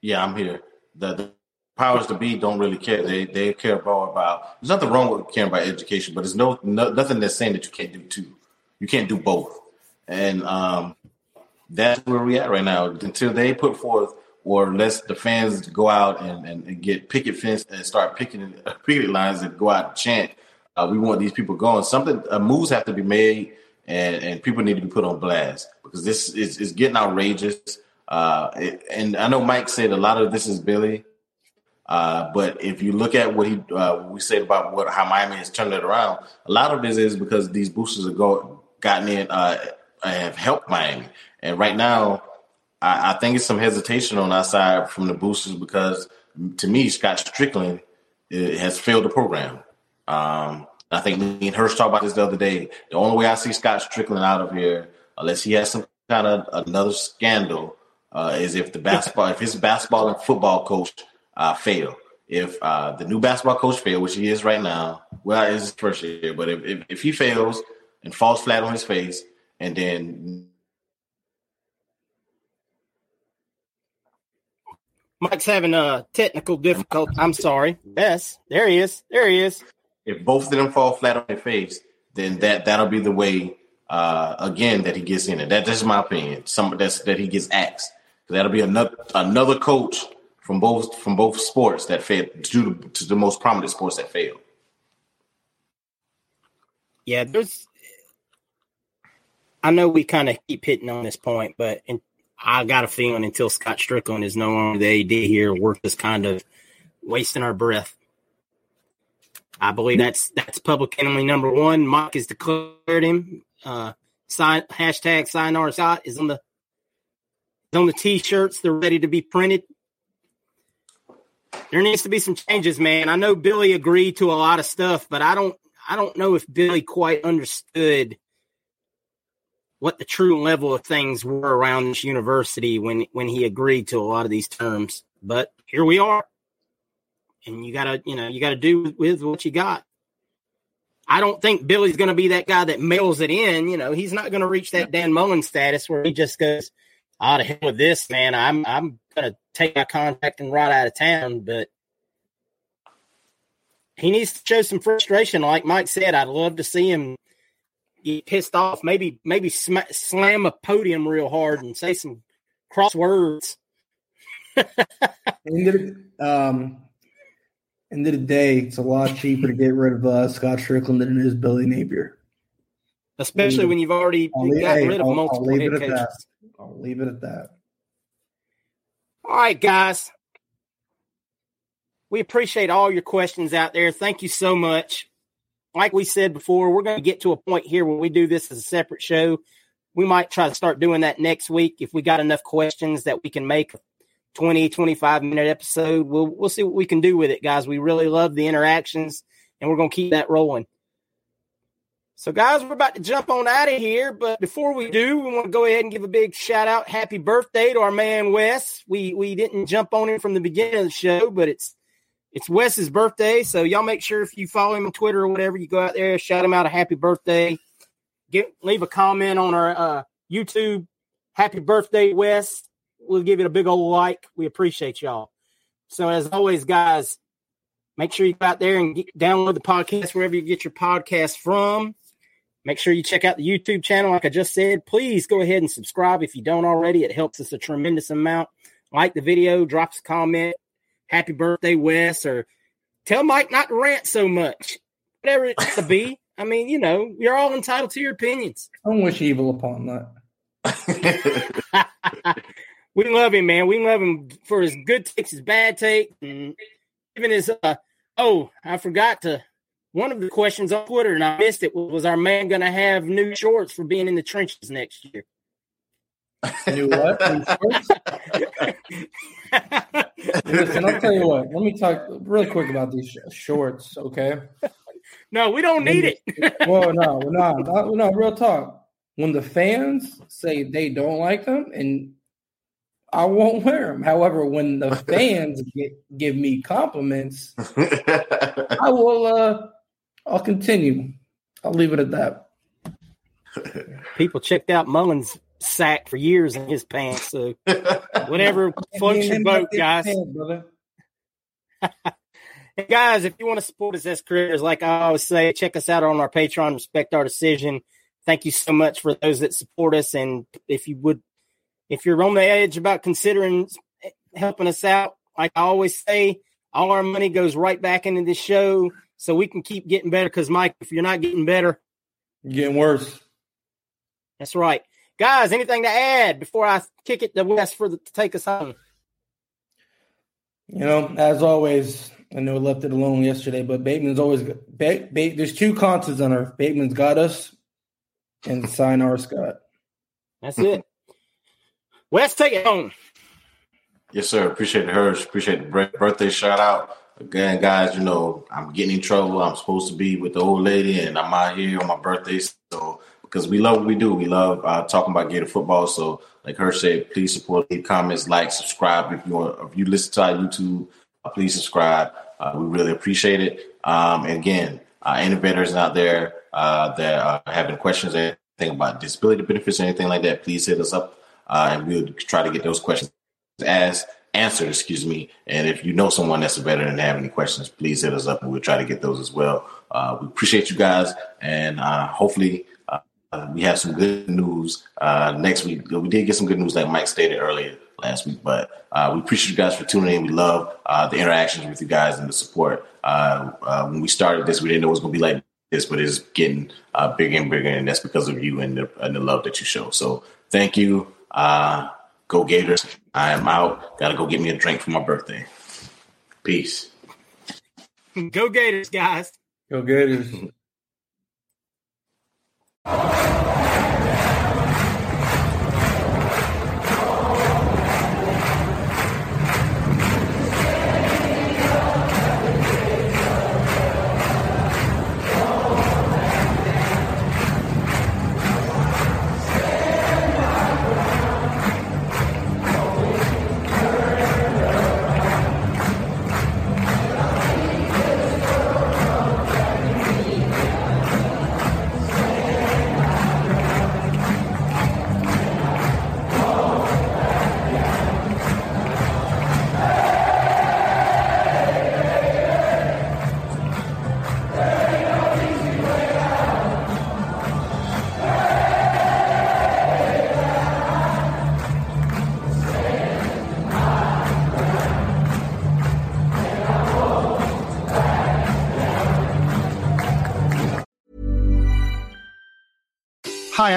yeah, I'm here. The, the powers to be don't really care. They they care about, about there's nothing wrong with caring about education, but there's no, no nothing that's saying that you can't do two. You can't do both. And um, that's where we're at right now. Until they put forth, or unless the fans go out and, and, and get picket fence and start picking picket lines and go out and chant, uh, we want these people going. Something uh, moves have to be made. And, and people need to be put on blast because this is, is getting outrageous. Uh, it, and I know Mike said a lot of this is Billy. Uh, but if you look at what he uh, we said about what how Miami has turned it around, a lot of this is because these boosters have go, gotten in uh, have helped Miami. And right now, I, I think it's some hesitation on our side from the boosters because, to me, Scott Stricklin has failed the program. Um, I think me and Hirsch talked about this the other day. The only way I see Scott Stricklin out of here, unless he has some kind of another scandal, uh, is if the basketball, if his basketball and football coach uh, fail. If uh, the new basketball coach fail, which he is right now, well, it's his first year, but if, if if he fails and falls flat on his face, and then Mike's having a technical difficulty. I'm sorry. Yes, there he is. There he is. If both of them fall flat on their face, then that that'll be the way uh, again that he gets in it. That that's my opinion. Some that's that he gets axed. That'll be another another coach from both from both sports that failed to, to the most prominent sports that failed. Yeah, there's. I know we kind of keep hitting on this point, but in I got a feeling until Scott Stricklin is no longer the A D here, we're just kind of wasting our breath. I believe that's that's public enemy number one. Mike has declared him. Uh, sign, hashtag sign our Scott is on the is on the T-shirts. They're ready to be printed. There needs to be some changes, man. I know Billy agreed to a lot of stuff, but I don't I don't know if Billy quite understood what the true level of things were around this university when, when he agreed to a lot of these terms. But here we are. And you gotta, you know, you gotta do with what you got. I don't think Billy's gonna be that guy that mails it in. You know, he's not gonna reach that Dan Mullen status where he just goes, "Ah, to hell with this, man. I'm I'm gonna take my contract and ride out of town." But he needs to show some frustration. Like Mike said, I'd love to see him get pissed off, maybe maybe sm- slam a podium real hard and say some cross words. end, of, um, end of the day, it's a lot cheaper to get rid of uh, Scott Stricklin than it is Billy Napier. Especially when you've already got rid of I'll, multiple I'll leave head it coaches. At that. I'll leave it at that. All right, guys. We appreciate all your questions out there. Thank you so much. Like we said before, we're going to get to a point here where we do this as a separate show. We might try to start doing that next week. If we got enough questions that we can make a twenty, twenty-five minute episode, we'll, we'll see what we can do with it, guys. We really love the interactions, and we're going to keep that rolling. So, guys, we're about to jump on out of here, but before we do, we want to go ahead and give a big shout-out. Happy birthday to our man, Wes. We we didn't jump on him from the beginning of the show, but it's It's Wes's birthday, so y'all make sure if you follow him on Twitter or whatever, you go out there, shout him out a happy birthday. Get, leave a comment on our uh, YouTube. Happy birthday, Wes. We'll give it a big old like. We appreciate y'all. So as always, guys, make sure you go out there and get, download the podcast wherever you get your podcast from. Make sure you check out the YouTube channel. Like I just said, please go ahead and subscribe if you don't already. It helps us a tremendous amount. Like the video, drop a comment. Happy birthday, Wes, or tell Mike not to rant so much. Whatever it's to be. I mean, you know, you're all entitled to your opinions. Don't wish evil upon that. We love him, man. We love him for his good takes, his bad takes, and even his, uh, oh, I forgot to, one of the questions on Twitter, and I missed it, was our man going to have new shorts for being in the trenches next year? New what? New shorts? Listen, I'll tell you what. Let me talk really quick about these shorts, okay? No, we don't need it. Well, no, we're not. No, real talk. When the fans say they don't like them, and I won't wear them. However, when the fans get, give me compliments, I will. Uh, I'll continue. I'll leave it at that. People checked out Mullen's sack for years in his pants, so whatever floats your boat, guys. And guys, if you want to support us as creators, like I always say, check us out on our Patreon, Respect Our Decision. Thank you so much for those that support us, and if you would, if you're on the edge about considering helping us out, like I always say, all our money goes right back into this show so we can keep getting better, because Mike, if you're not getting better, you're getting worse. That's right. Guys, anything to add before I kick it to Wes for the, to take us home? You know, as always, I know we left it alone yesterday, but Bateman's always ba- – ba- there's two constants on earth. Bateman's got us and sign our Scott. That's it. Wes, take it home. Yes, sir. Appreciate the Hirsch. Appreciate the birthday shout-out. Again, guys, you know, I'm getting in trouble. I'm supposed to be with the old lady, and I'm out here on my birthday. So, because we love what we do. We love uh, talking about Gator football. So, like Hirsch said, please support, leave comments, like, subscribe. If you want, if you listen to our YouTube, uh, please subscribe. Uh, we really appreciate it. Um, and, again, uh, any veterans out there uh, that are having questions, anything about disability benefits or anything like that, please hit us up, uh, and we'll try to get those questions asked. Answer, excuse me. And if you know someone that's a veteran and have any questions, please hit us up and we'll try to get those as well. Uh, we appreciate you guys. And uh, hopefully uh, we have some good news uh, next week. We did get some good news like Mike stated earlier last week, but uh, we appreciate you guys for tuning in. We love uh, the interactions with you guys and the support. Uh, uh, when we started this, we didn't know it was going to be like this, but it's getting uh, bigger and bigger. And that's because of you and the, and the love that you show. So thank you. Uh, Go Gators. I am out. Gotta go get me a drink for my birthday. Peace. Go Gators, guys. Go Gators. Hi,